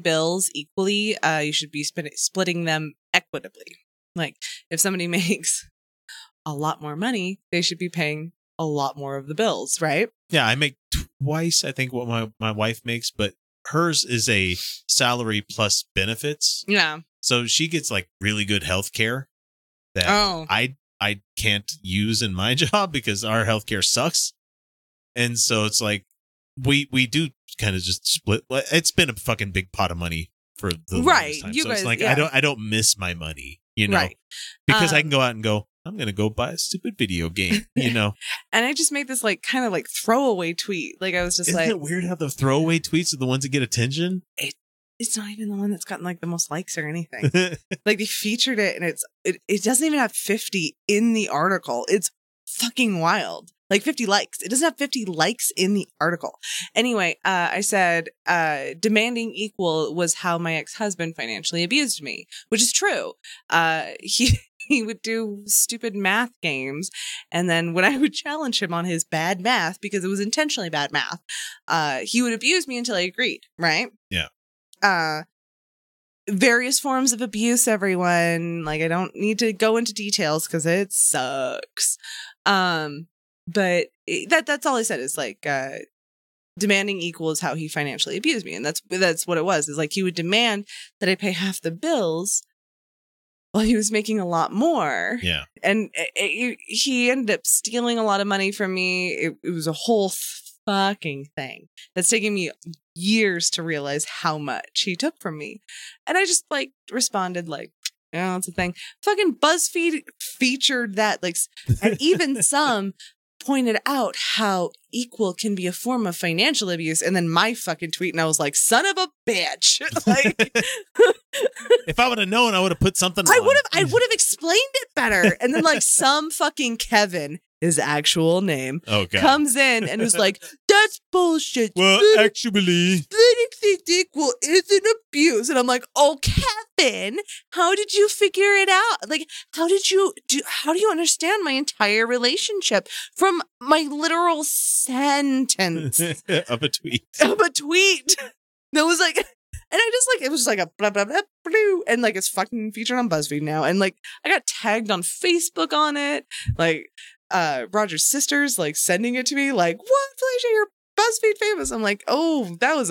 bills equally. You should be splitting them equitably. Like, if somebody makes a lot more money, they should be paying a lot more of the bills, right? Yeah, I make twice, I think, what my wife makes, but hers is a salary plus benefits. Yeah. So she gets like really good health care that I can't use in my job because our health care sucks. And so it's like we do kind of just split. It's been a fucking big pot of money for the longest time. So guys, it's like, yeah. I don't miss my money, you know, right. Because I can go out and go, I'm going to go buy a stupid video game, you know? And I just made this like kind of like throwaway tweet. Like I was just Isn't it weird how the throwaway tweets are the ones that get attention? It's not even the one that's gotten like the most likes or anything. Like they featured it and it doesn't even have 50 in the article. It's fucking wild. Like 50 likes. It doesn't have 50 likes in the article. Anyway, I said demanding equal was how my ex-husband financially abused me, which is true. He would do stupid math games. And then when I would challenge him on his bad math, because it was intentionally bad math, he would abuse me until I agreed. Right. Yeah. Various forms of abuse, everyone. Like, I don't need to go into details because it sucks. But that's all I said is like, demanding equal is how he financially abused me. And that's what it was. Is like, he would demand that I pay half the bills. Well, he was making a lot more. Yeah. And he ended up stealing a lot of money from me. It was a whole fucking thing. That's taking me years to realize how much he took from me. And I just like responded like, oh, it's a thing. Fucking BuzzFeed featured that. Like, and even some pointed out how equal can be a form of financial abuse. And then my fucking tweet. And I was like, son of a bitch. Like, if I would have known, I would have put something. I would have explained it better. And then like some fucking Kevin, his actual name, comes in and was like, that's bullshit. Well, actually, splitting things equal is an abuse. And I'm like, oh, Kevin, how did you figure it out? Like, how do you understand my entire relationship from my literal sentence of a tweet? That was like. And I just like, it was just like a blah, blah, blah, blah. And like, it's fucking featured on BuzzFeed now. And like, I got tagged on Facebook on it. Like, Roger's sister's like sending it to me. Like, what, Felicia, you're BuzzFeed famous. I'm like, oh, that was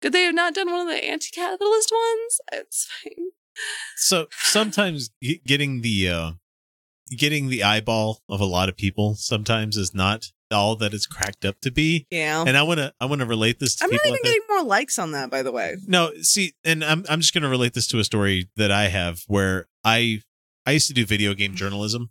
could they have not done one of the anti-capitalist ones? It's fine. So sometimes getting the eyeball of a lot of people sometimes is not all that it's cracked up to be. Yeah. And I want to relate this to people. I'm not even getting more likes on that, by the way. No, see, and I'm just going to relate this to a story that I have where I used to do video game journalism.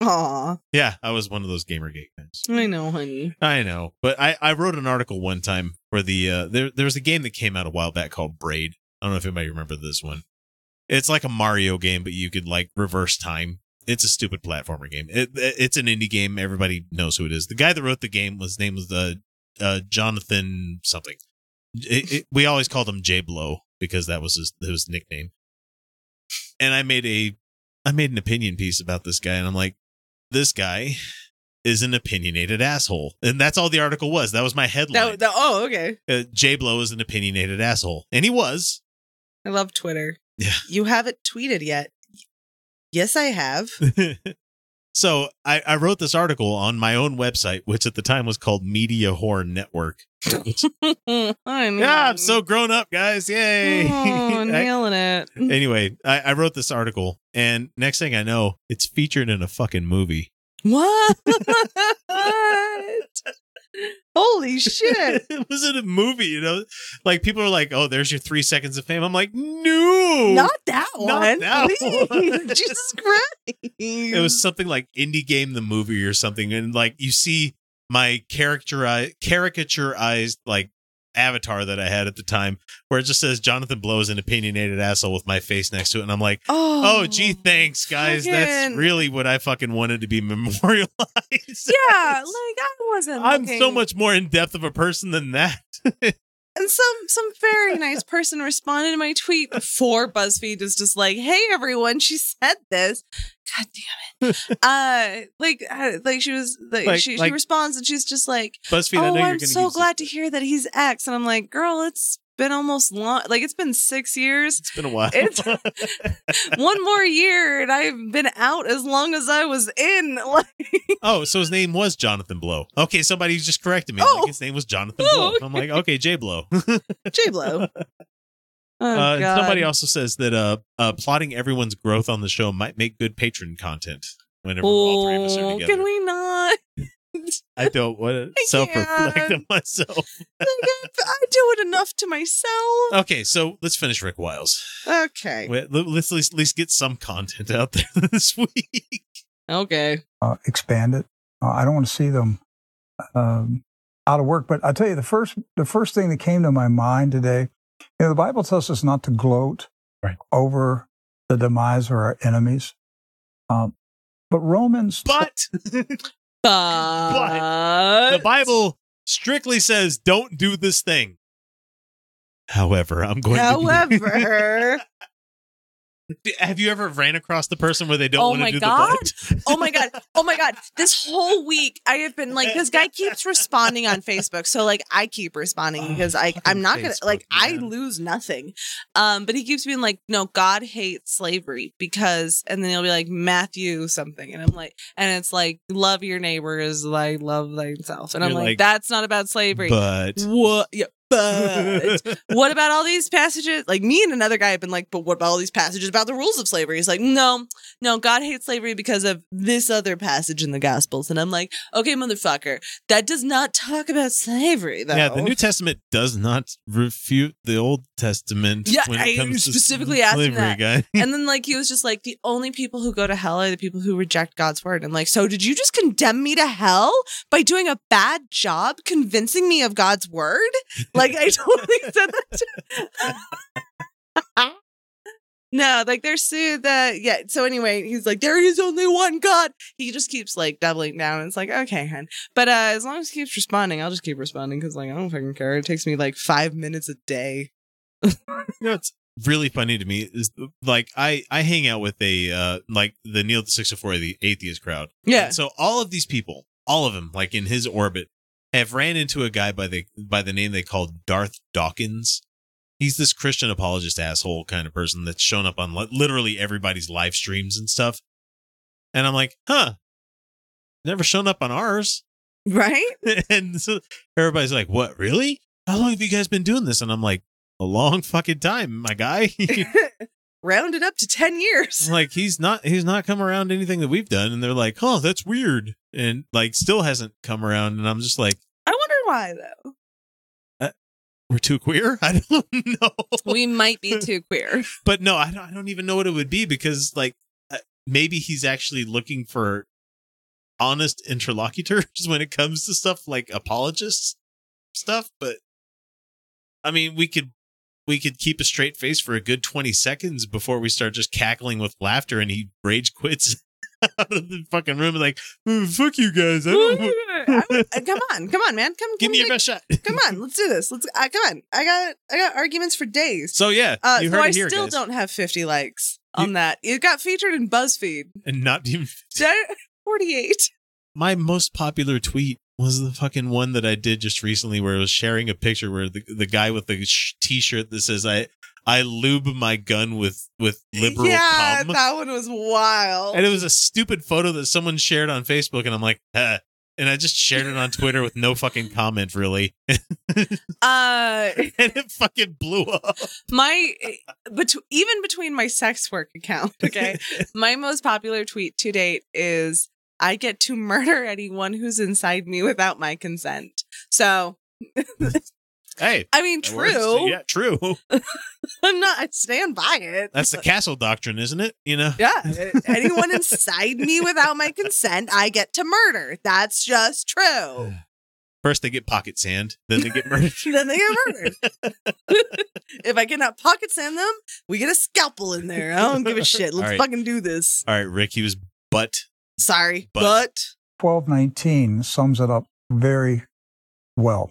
Aw. Yeah, I was one of those Gamergate guys. I know, honey. I know. But I wrote an article one time for the there was a game that came out a while back called Braid. I don't know if anybody remember this one. It's like a Mario game, but you could like reverse time. It's a stupid platformer game. It's an indie game. Everybody knows who it is. The guy that wrote the game, his name was Jonathan something. We always called him J Blow because that was his nickname. And I made an opinion piece about this guy, and I'm like, this guy is an opinionated asshole, and that's all the article was. That was my headline. Okay. J Blow is an opinionated asshole, and he was. I love Twitter. Yeah, you haven't tweeted yet. Yes, I have. So I wrote this article on my own website, which at the time was called Media Horn Network. I'm so grown up, guys. Yay. Oh, nailing it. Anyway, I wrote this article, and next thing I know, it's featured in a fucking movie. What? Holy shit. It was in a movie, you know? Like, people are like, oh, there's your 3 seconds of fame. I'm like, no. Not that one. Not that please. One. Jesus Christ. It was something like Indie Game the Movie or something. And, like, you see my caricaturized, like, avatar that I had at the time, where it just says Jonathan Blow is an opinionated asshole with my face next to it, and I'm like, oh gee, thanks guys, again. That's really what I fucking wanted to be memorialized. Yeah, as. Like I wasn't. I'm looking. So much more in depth of a person than that. And some very nice person responded to my tweet before BuzzFeed is just like, hey everyone, she said this. God damn it. Like she was like she responds and she's just like, BuzzFeed, oh, I know I'm you're so glad to hear that he's X. And I'm like, girl, it's been almost long. Like, it's been 6 years. It's been a while. It's one more year and I've been out as long as I was in. Like, oh, so his name was Jonathan Blow. Okay, somebody just corrected me. Oh. Like, his name was Jonathan Blow. I'm like, okay, J Blow. J Blow. Oh, God. Somebody also says that plotting everyone's growth on the show might make good patron content whenever all three of us are together. Can we not? I don't want to self-reflect on myself. I do it enough to myself. Okay, so let's finish Rick Wiles. Okay. Let's at least get some content out there this week. Okay. Expand it. I don't want to see them out of work, but I'll tell you, the first thing that came to my mind today, you know, the Bible tells us not to gloat over the demise of our enemies. But the Bible strictly says don't do this thing. However, have you ever ran across the person where they don't want to do the butt? Oh my God. This whole week I have been like, this guy keeps responding on Facebook. So like I keep responding because I'm not going to like, man. I lose nothing. But he keeps being like, no, God hates slavery because, and then he'll be like Matthew something. And I'm like, and it's like, love your neighbor is like, love thyself. And I'm like, that's not about slavery. But what? Yeah. But what about all these passages? Like, me and another guy have been like, but what about all these passages about the rules of slavery? He's like, no, God hates slavery because of this other passage in the Gospels. And I'm like, okay, motherfucker, that does not talk about slavery, though. Yeah, the New Testament does not refute the Old Testament. Yeah, when it comes I specifically to slavery, asked him that. Guy. And then, like, he was just like, the only people who go to hell are the people who reject God's word. And like, so did you just condemn me to hell by doing a bad job convincing me of God's word? Like, I totally said that. No, like, there's that. Yeah. So anyway, he's like, there is only one God. He just keeps like doubling down. And it's like, okay, hon. But as long as he keeps responding, I'll just keep responding because like, I don't fucking care. It takes me like 5 minutes a day. You know, it's really funny to me is like, I hang out with a like the Neil the 604, the atheist crowd. Yeah. And so all of these people, all of them, like in his orbit, have ran into a guy by the name they called Darth Dawkins. He's this Christian apologist asshole kind of person that's shown up on literally everybody's live streams and stuff. And I'm like, huh, never shown up on ours. Right. And so everybody's like, what, really? How long have you guys been doing this? And I'm like, a long fucking time, my guy. Rounded up to 10 years. Like, he's not come around anything that we've done. And they're like, oh, that's weird. And like, still hasn't come around. And I'm just like, I wonder why though. We're too queer. I don't know. We might be too queer, but no, I don't even know what it would be because like, maybe he's actually looking for honest interlocutors when it comes to stuff like apologists stuff. But I mean, we could keep a straight face for a good 20 seconds before we start just cackling with laughter and he rage quits out of the fucking room and like, fuck you guys. I don't come on, man. Give me your best shot. Come on, let's do this. Let's come on. I got arguments for days. So yeah, you heard it here, I still guys. Don't have 50 likes on that. It got featured in BuzzFeed. And not even 48. My most popular tweet was the fucking one that I did just recently where I was sharing a picture where the guy with the t-shirt that says I lube my gun with liberal cum. That one was wild. And it was a stupid photo that someone shared on Facebook and I'm like, huh. And I just shared it on Twitter with no fucking comment really. And it fucking blew up. Even between my sex work account, okay? My most popular tweet to date is I get to murder anyone who's inside me without my consent. So, hey, I mean, true. Yeah, true. I stand by it. That's the castle doctrine, isn't it? You know? Yeah. Anyone inside me without my consent, I get to murder. That's just true. First, they get pocket sand, then they get murdered. If I cannot pocket sand them, we get a scalpel in there. I don't give a shit. Let's fucking do this. All right, Rick, he was but. 12:19 sums it up very well.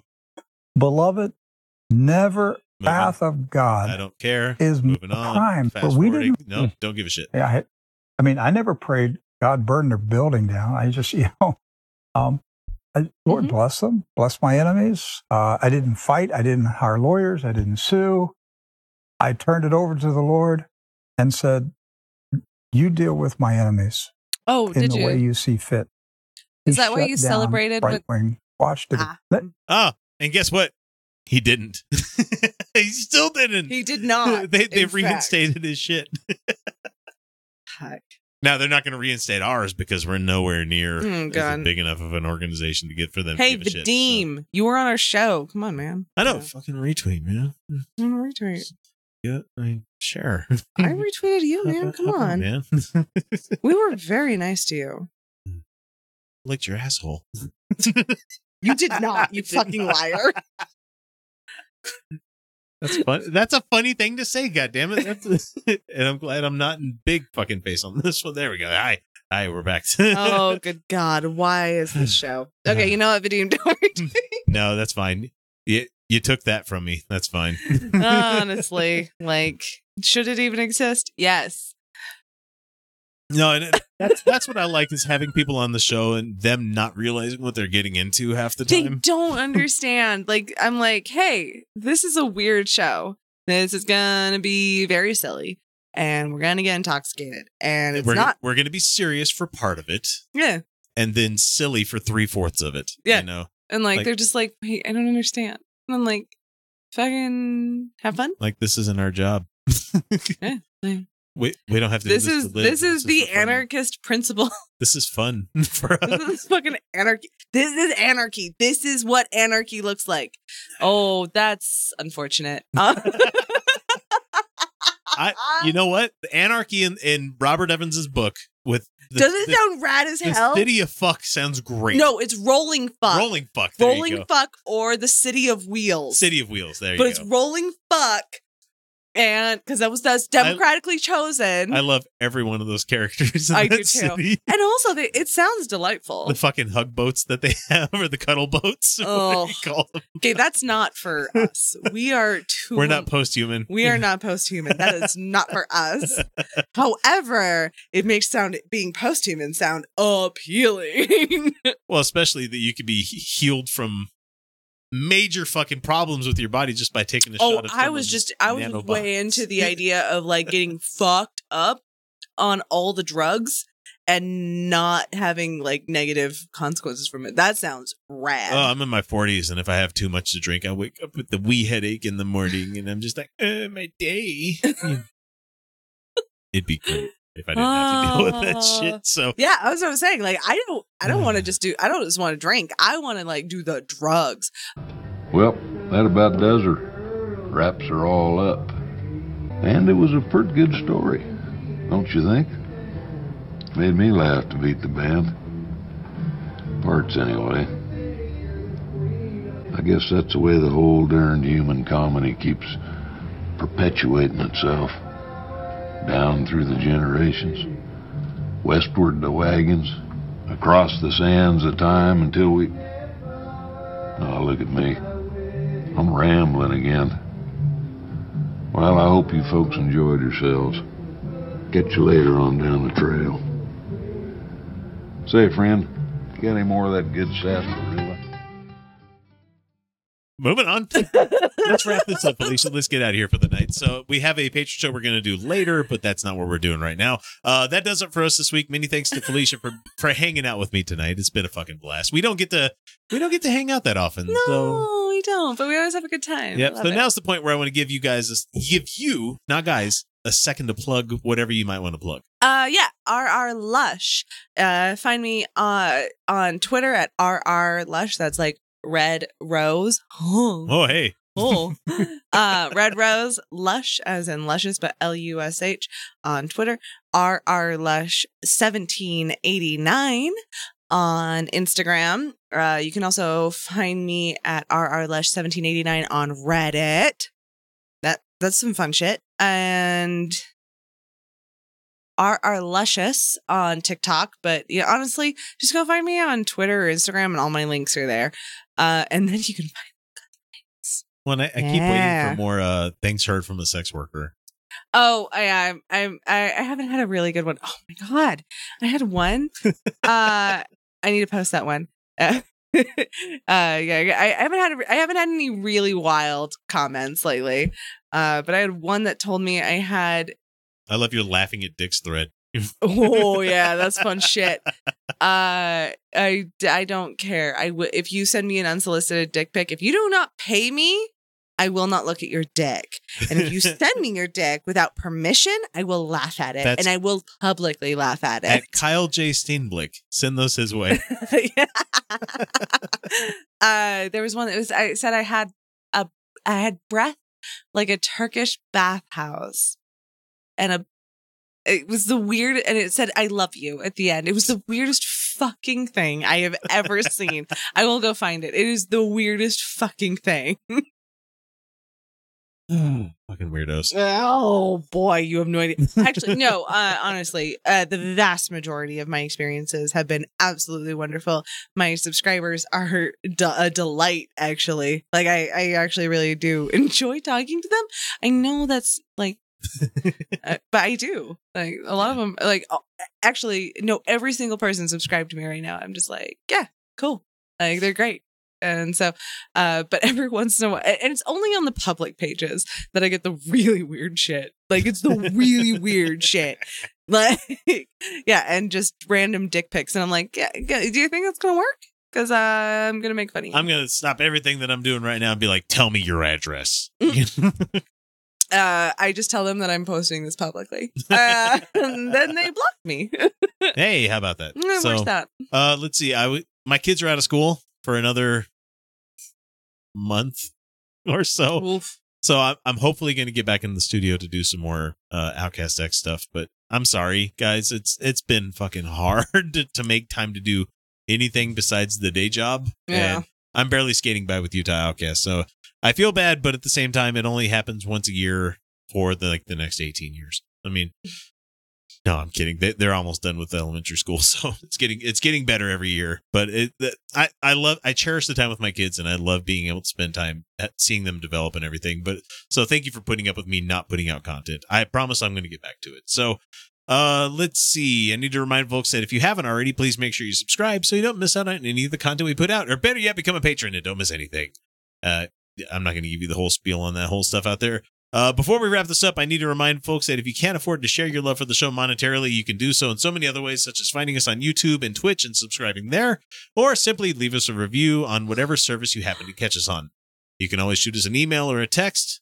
Beloved, never wrath of God. I don't care. Is moving on. Crime, but we didn't. No, don't give a shit. Yeah, I mean, I never prayed God burn their building down. I just, you know. Lord, bless them, bless my enemies. I didn't fight. I didn't hire lawyers. I didn't sue. I turned it over to the Lord and said, you deal with my enemies way you see fit. Is that why you celebrated? Right Wing Watch. And guess what? He didn't. He still didn't. He did not. They reinstated his shit. Heck. Now, they're not going to reinstate ours because we're nowhere near big enough of an organization to get for them. Hey, Vadim, you were on our show. Come on, man. I know. Yeah. Fucking retweet, man. Yeah, I mean, sure. I retweeted you, man. Come on. Man. We were very nice to you. Licked your asshole. You did not, you fucking liar. That's fun. That's a funny thing to say, goddammit. And I'm glad I'm not in big fucking face on this one. There we go. Hi, we're back. Oh, good God. Why is this show? Okay, you know what, Vadim, don't worry. No, that's fine. You took that from me. That's fine. Honestly, like, should it even exist? Yes. No, and that's what I like is having people on the show and them not realizing what they're getting into half the time. They don't understand. Like, I'm like, hey, this is a weird show. This is gonna be very silly, and we're gonna get intoxicated, and we're gonna be serious for part of it, yeah, and then silly for 3/4 of it, yeah. You know, and like they're just like, wait, I don't understand. And I'm like, fucking have fun. Like, this isn't our job. Yeah. Like, We don't have to. This is the anarchist principle. This is fun for us. This is fucking anarchy. This is anarchy. This is what anarchy looks like. Oh, that's unfortunate. You know what? The anarchy in Robert Evans's book with doesn't it sound rad as hell? The city of fuck sounds great. No, it's rolling fuck. Rolling fuck. There rolling you go. Fuck or the city of wheels. City of wheels. There but you go. But it's rolling fuck. And because that's democratically chosen. I love every one of those characters. I do too. City. And also, it sounds delightful. The fucking hug boats that they have, or the cuddle boats. Oh, okay, that's not for us. We are too. We're not post-human. We are not post-human. That is not for us. However, it makes being post-human sound appealing. Well, especially that you could be healed from major fucking problems with your body just by taking a shot. I was way into the idea of like getting fucked up on all the drugs and not having like negative consequences from it. That sounds rad. Oh, I'm in my 40s, and if I have too much to drink, I wake up with the wee headache in the morning, and I'm just like, my day. It'd be great if I didn't have to deal with that shit. So yeah, that's what I was saying. Like, I don't want to just do. I don't just want to drink. I want to like do the drugs. Well, that about does her. Wraps her all up. And it was a pretty good story, don't you think? Made me laugh to beat the band. Parts anyway. I guess that's the way the whole darned human comedy keeps perpetuating itself. Down through the generations, westward the wagons, across the sands of time until we... Oh, look at me. I'm rambling again. Well, I hope you folks enjoyed yourselves. Catch you later on down the trail. Say, friend, got any more of that good sarsaparilla? Moving on. Let's wrap this up, Felicia. Let's get out of here for the night. So we have a Patreon show we're going to do later, but that's not what we're doing right now. That does it for us this week. Many thanks to Felicia for hanging out with me tonight. It's been a fucking blast. We don't get to hang out that often. No, so. We don't, but we always have a good time. Yep. So now's the point where I want to give you guys, not guys, a second to plug whatever you might want to plug. Yeah, RR Lush. Find me on Twitter at RR Lush. That's like Red Rose. Oh hey. Cool. Red Rose Lush, as in luscious, but Lush on Twitter. RR Lush 1789 on Instagram. You can also find me at RR Lush 1789 on Reddit. That's some fun shit. And RR Luscious on TikTok. But yeah, honestly, just go find me on Twitter or Instagram, and all my links are there. And then you can find. Well, I keep waiting for more things heard from the sex worker. Oh, I haven't had a really good one. Oh my god, I had one. I need to post that one. Yeah, I haven't had any really wild comments lately. But I had one that told me I love your laughing at dicks thread. Oh yeah, that's fun shit. I don't care. If you send me an unsolicited dick pic, if you do not pay me, I will not look at your dick. And if you send me your dick without permission, I will laugh at it. And I will publicly laugh at it. At Kyle J. Steenblick. Send those his way. There was one that was, I said I had breath like a Turkish bathhouse. It was the weird, and it said, I love you at the end. It was the weirdest fucking thing I have ever seen. I will go find it. It is the weirdest fucking thing. Fucking weirdos. Oh, boy, you have no idea. Actually, no, honestly, the vast majority of my experiences have been absolutely wonderful. My subscribers are a delight, actually. Like, I actually really do enjoy talking to them. I know that's, like, but I do like a lot of them. Like, actually, no, every single person subscribed to me right now. I'm just like, yeah, cool. Like, they're great. And so, but every once in a while, and it's only on the public pages that I get the really weird shit. Like, it's the really weird shit. Like, yeah, and just random dick pics. And I'm like, yeah, do you think that's gonna work? Because I'm gonna make funny. I'm gonna stop everything that I'm doing right now and be like, tell me your address. I just tell them that I'm posting this publicly. And then they block me. Hey, how about that? Where's that? Let's see. My kids are out of school for another month or so. Oof. So I'm hopefully going to get back in the studio to do some more Outcast X stuff. But I'm sorry, guys. It's been fucking hard to make time to do anything besides the day job. Yeah. And I'm barely skating by with Utah Outcast. So I feel bad, but at the same time, it only happens once a year for the next 18 years. I mean, no, I'm kidding. They're almost done with elementary school, so it's getting better every year. But I cherish the time with my kids, and I love being able to spend time seeing them develop and everything. But so thank you for putting up with me not putting out content. I promise I'm going to get back to it. So let's see. I need to remind folks that if you haven't already, please make sure you subscribe so you don't miss out on any of the content we put out, or better yet, become a patron and don't miss anything. I'm not going to give you the whole spiel on that whole stuff out there. Before we wrap this up, I need to remind folks that if you can't afford to share your love for the show monetarily, you can do so in so many other ways, such as finding us on YouTube and Twitch and subscribing there, or simply leave us a review on whatever service you happen to catch us on. You can always shoot us an email or a text.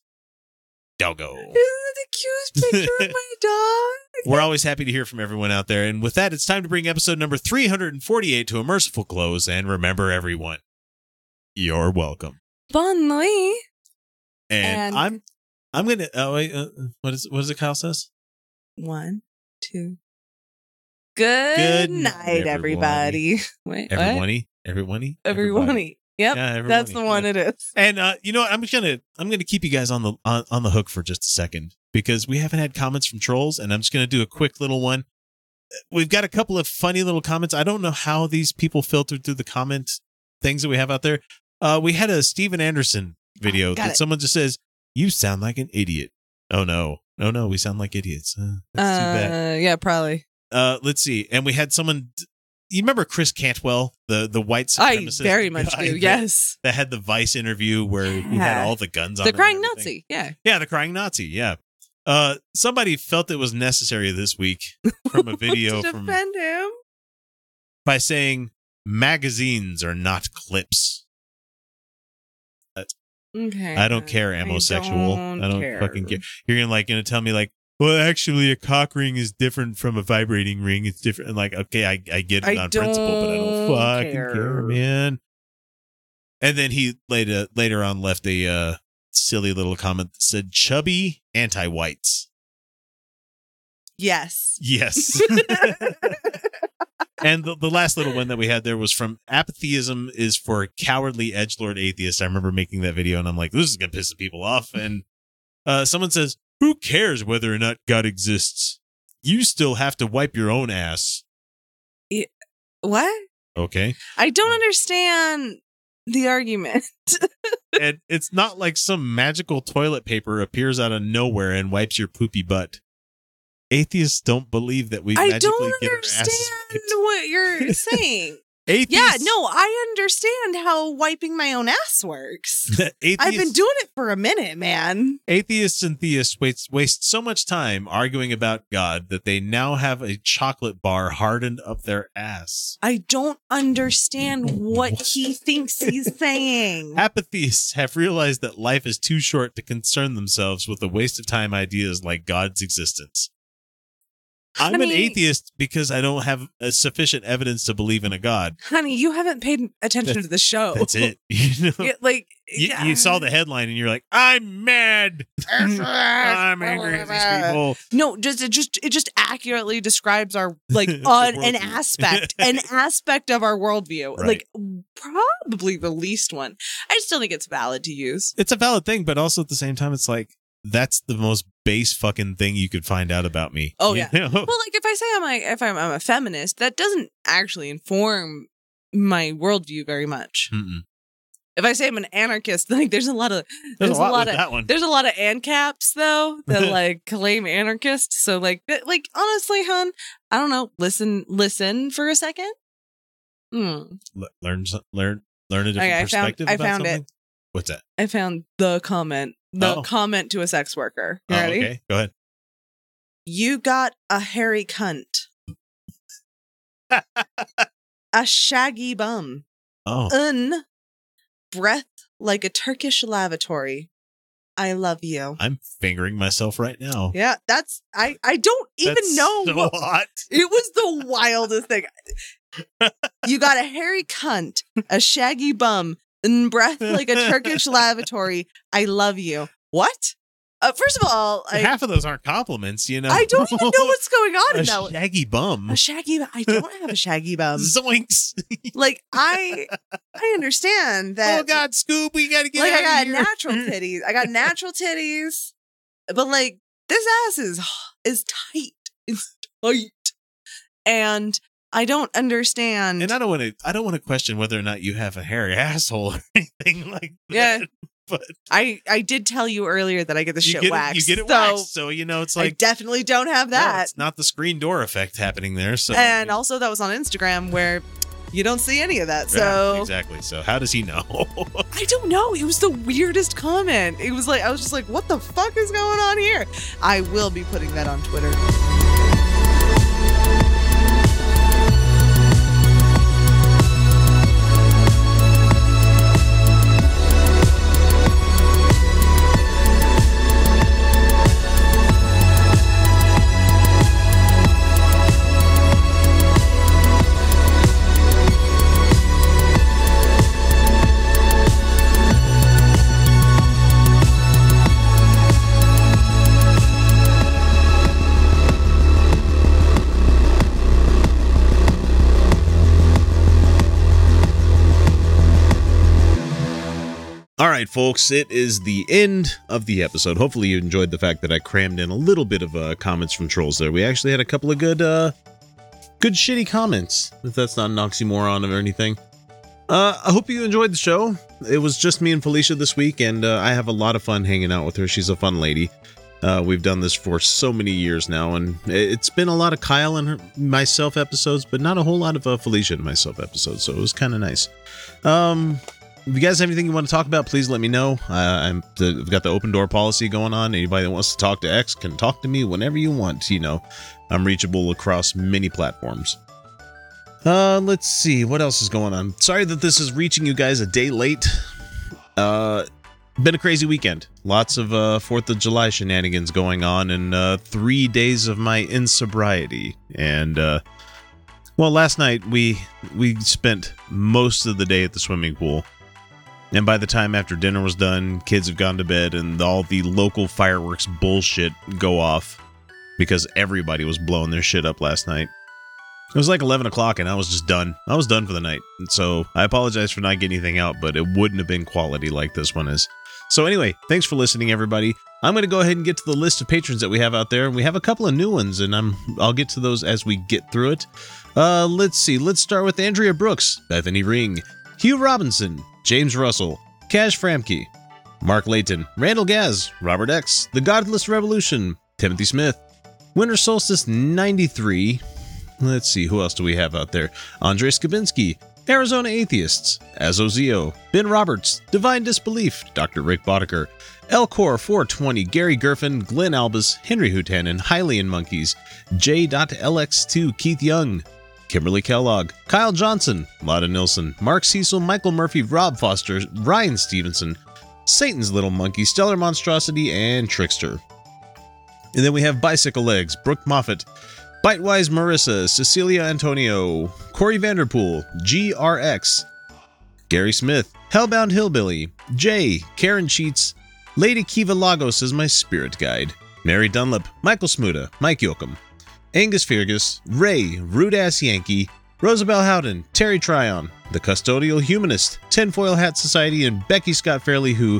Doggo. Isn't that the cutest picture of my dog? We're always happy to hear from everyone out there. And with that, it's time to bring episode number 348 to a merciful close. And remember, everyone, you're welcome. Bon nuit. And I'm gonna. Oh wait, what is it? Kyle says, 1, 2. Good night, everybody. Wait, everybody. Yep, yeah, everybody. That's the one. Yeah. It is. And you know what? I'm gonna keep you guys on the on the hook for just a second because we haven't had comments from trolls, and I'm just gonna do a quick little one. We've got a couple of funny little comments. I don't know how these people filtered through the comment things that we have out there. We had a Steven Anderson video that someone just says, "You sound like an idiot." Oh no, we sound like idiots. That's too bad. Yeah, probably. Let's see. And we had someone. You remember Chris Cantwell, the white supremacist? I very much do. Yes, that had the Vice interview where he had all the guns on. The crying Nazi. Yeah. Yeah, the crying Nazi. Yeah. Somebody felt it was necessary this week from a video to defend him by saying magazines are not clips. Okay. I don't care, amosexual. I don't fucking care. You're gonna tell me like, Well, actually, a cock ring is different from a vibrating ring. It's different. And like, okay, I get it on principle, but I don't fucking care, man. And then he later on left a silly little comment that said, chubby anti-whites. Yes. Yes. And the last little one that we had there was from Apathyism is for Cowardly Edgelord Atheist. I remember making that video and I'm like, this is going to piss the people off. And someone says, who cares whether or not God exists? You still have to wipe your own ass. What? Okay. I don't understand the argument. And it's not like some magical toilet paper appears out of nowhere and wipes your poopy butt. Atheists don't believe that we magically get our asses wiped. I don't understand what you're saying. Atheists? Yeah, no, I understand how wiping my own ass works. I've been doing it for a minute, man. Atheists and theists waste so much time arguing about God that they now have a chocolate bar hardened up their ass. I don't understand what he thinks he's saying. Apatheists have realized that life is too short to concern themselves with the waste of time ideas like God's existence. I'm an atheist because I don't have sufficient evidence to believe in a God. Honey, you haven't paid attention to the show. That's it. You know? You saw the headline and you're like, I'm mad. I'm angry at these people. No, it just accurately describes our an aspect of our worldview. Right. Like probably the least one. I still think it's valid to use. It's a valid thing, but also at the same time, it's like, that's the most base fucking thing you could find out about me. Oh yeah. Well, like if I say I'm a feminist, that doesn't actually inform my worldview very much. Mm-mm. If I say I'm an anarchist, like there's a lot of ANCAPs though that like claim anarchist. So like honestly, hon, I don't know. Listen for a second. Mm. Learn a different perspective. I found something. What's that? I found the comment. The comment to a sex worker. You ready? Okay, go ahead. You got a hairy cunt. A shaggy bum. Oh. Breath like a Turkish lavatory. I love you. I'm fingering myself right now. Yeah, that's... I don't even know. So hot. It was the wildest thing. You got a hairy cunt. A shaggy bum. And breath like a Turkish lavatory. I love you. What? First of all, half of those aren't compliments, you know. I don't even know what's going on in that. A shaggy bum. I don't have a shaggy bum. Zoinks. Like I understand that. Oh God, Scoob, we gotta get. Like out I got of here. Natural titties. I got natural titties, but like this ass is tight. It's tight, and. I don't understand. And I don't want to question whether or not you have a hairy asshole or anything like that. Yeah. But I did tell you earlier that I get the shit waxed. You get it waxed. So, you know, it's like. I definitely don't have that. No, it's not the screen door effect happening there. So. And also that was on Instagram where you don't see any of that. So. Yeah, exactly. So how does he know? I don't know. It was the weirdest comment. It was like, I was just like, what the fuck is going on here? I will be putting that on Twitter. All right, folks, it is the end of the episode. Hopefully you enjoyed the fact that I crammed in a little bit of comments from trolls there. We actually had a couple of good shitty comments, if that's not an oxymoron or anything. I hope you enjoyed the show. It was just me and Felicia this week, and I have a lot of fun hanging out with her. She's a fun lady. We've done this for so many years now, and it's been a lot of Kyle and myself episodes, but not a whole lot of Felicia and myself episodes, so it was kind of nice. If you guys have anything you want to talk about, please let me know. I've got the open door policy going on. Anybody that wants to talk to X can talk to me whenever you want. You know, I'm reachable across many platforms. Let's see. What else is going on? Sorry that this is reaching you guys a day late. Been a crazy weekend. Lots of 4th of July shenanigans going on, and 3 days of my insobriety. And, well, last night we spent most of the day at the swimming pool. And by the time after dinner was done, kids have gone to bed, and all the local fireworks bullshit go off because everybody was blowing their shit up last night. It was like 11 o'clock, and I was just done. I was done for the night. And so I apologize for not getting anything out, but it wouldn't have been quality like this one is. So anyway, thanks for listening, everybody. I'm going to go ahead and get to the list of patrons that we have out there. And we have a couple of new ones, and I'll get to those as we get through it. Let's see. Let's start with Andrea Brooks, Bethany Ring, Hugh Robinson, James Russell, Cash Framke, Mark Layton, Randall Gaz, Robert X, The Godless Revolution, Timothy Smith, Winter Solstice 93. Let's see, who else do we have out there? Andre Skabinski, Arizona Atheists, Azozio, Ben Roberts, Divine Disbelief, Dr. Rick Boddicker, Elcor 420, Gary Gerfin, Glenn Albus, Henry Houtan, Hylian Monkeys, J.LX2, Keith Young, Kimberly Kellogg, Kyle Johnson, Lotta Nilsson, Mark Cecil, Michael Murphy, Rob Foster, Ryan Stevenson, Satan's Little Monkey, Stellar Monstrosity, and Trickster. And then we have Bicycle Legs, Brooke Moffat, Bitewise Marissa, Cecilia Antonio, Corey Vanderpool, GRX, Gary Smith, Hellbound Hillbilly, Jay, Karen Sheets, Lady Kiva Lagos is my spirit guide, Mary Dunlap, Michael Smuda, Mike Yoakum, Angus Fergus, Ray, Rude Ass Yankee, Rosabelle Howden, Terry Tryon, The Custodial Humanist, Tinfoil Hat Society, and Becky Scott Fairley, who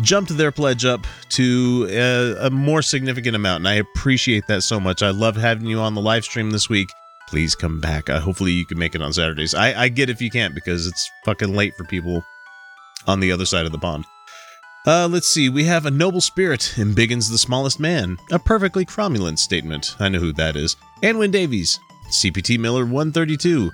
jumped their pledge up to a more significant amount, and I appreciate that so much. I love having you on the live stream this week. Please come back. Hopefully you can make it on Saturdays. I get if you can't, because it's fucking late for people on the other side of the pond. Let's see. We have A Noble Spirit in Biggins the Smallest Man, a perfectly cromulent statement. I know who that is. Anwin Davies, CPT Miller 132,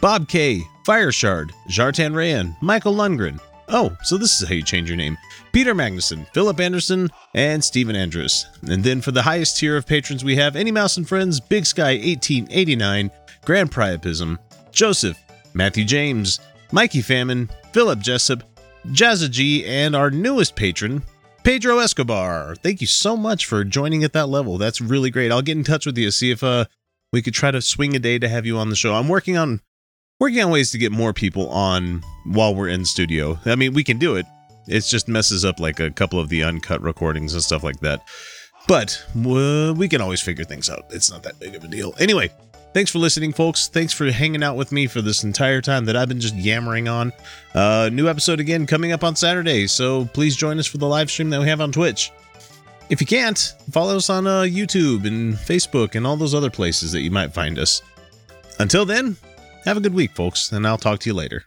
Bob K, Fireshard, Jartan Rayan, Michael Lundgren. Oh, so this is how you change your name. Peter Magnuson, Philip Anderson, and Stephen Andrus. And then for the highest tier of patrons, we have Any Mouse and Friends, Big Sky 1889, Grand Priapism, Joseph, Matthew James, Mikey Famine, Philip Jessup, Jazza G, and our newest patron, Pedro Escobar. Thank you so much for joining at that level. That's really great. I'll get in touch with you, see if we could try to swing a day to have you on the show. I'm working on ways to get more people on while we're in studio. I mean, we can do it. It just messes up like a couple of the uncut recordings and stuff like that. But we can always figure things out. It's not that big of a deal. Anyway, thanks for listening, folks. Thanks for hanging out with me for this entire time that I've been just yammering on. New episode again coming up on Saturday. So please join us for the live stream that we have on Twitch. If you can't, follow us on YouTube and Facebook and all those other places that you might find us. Until then, have a good week, folks, and I'll talk to you later.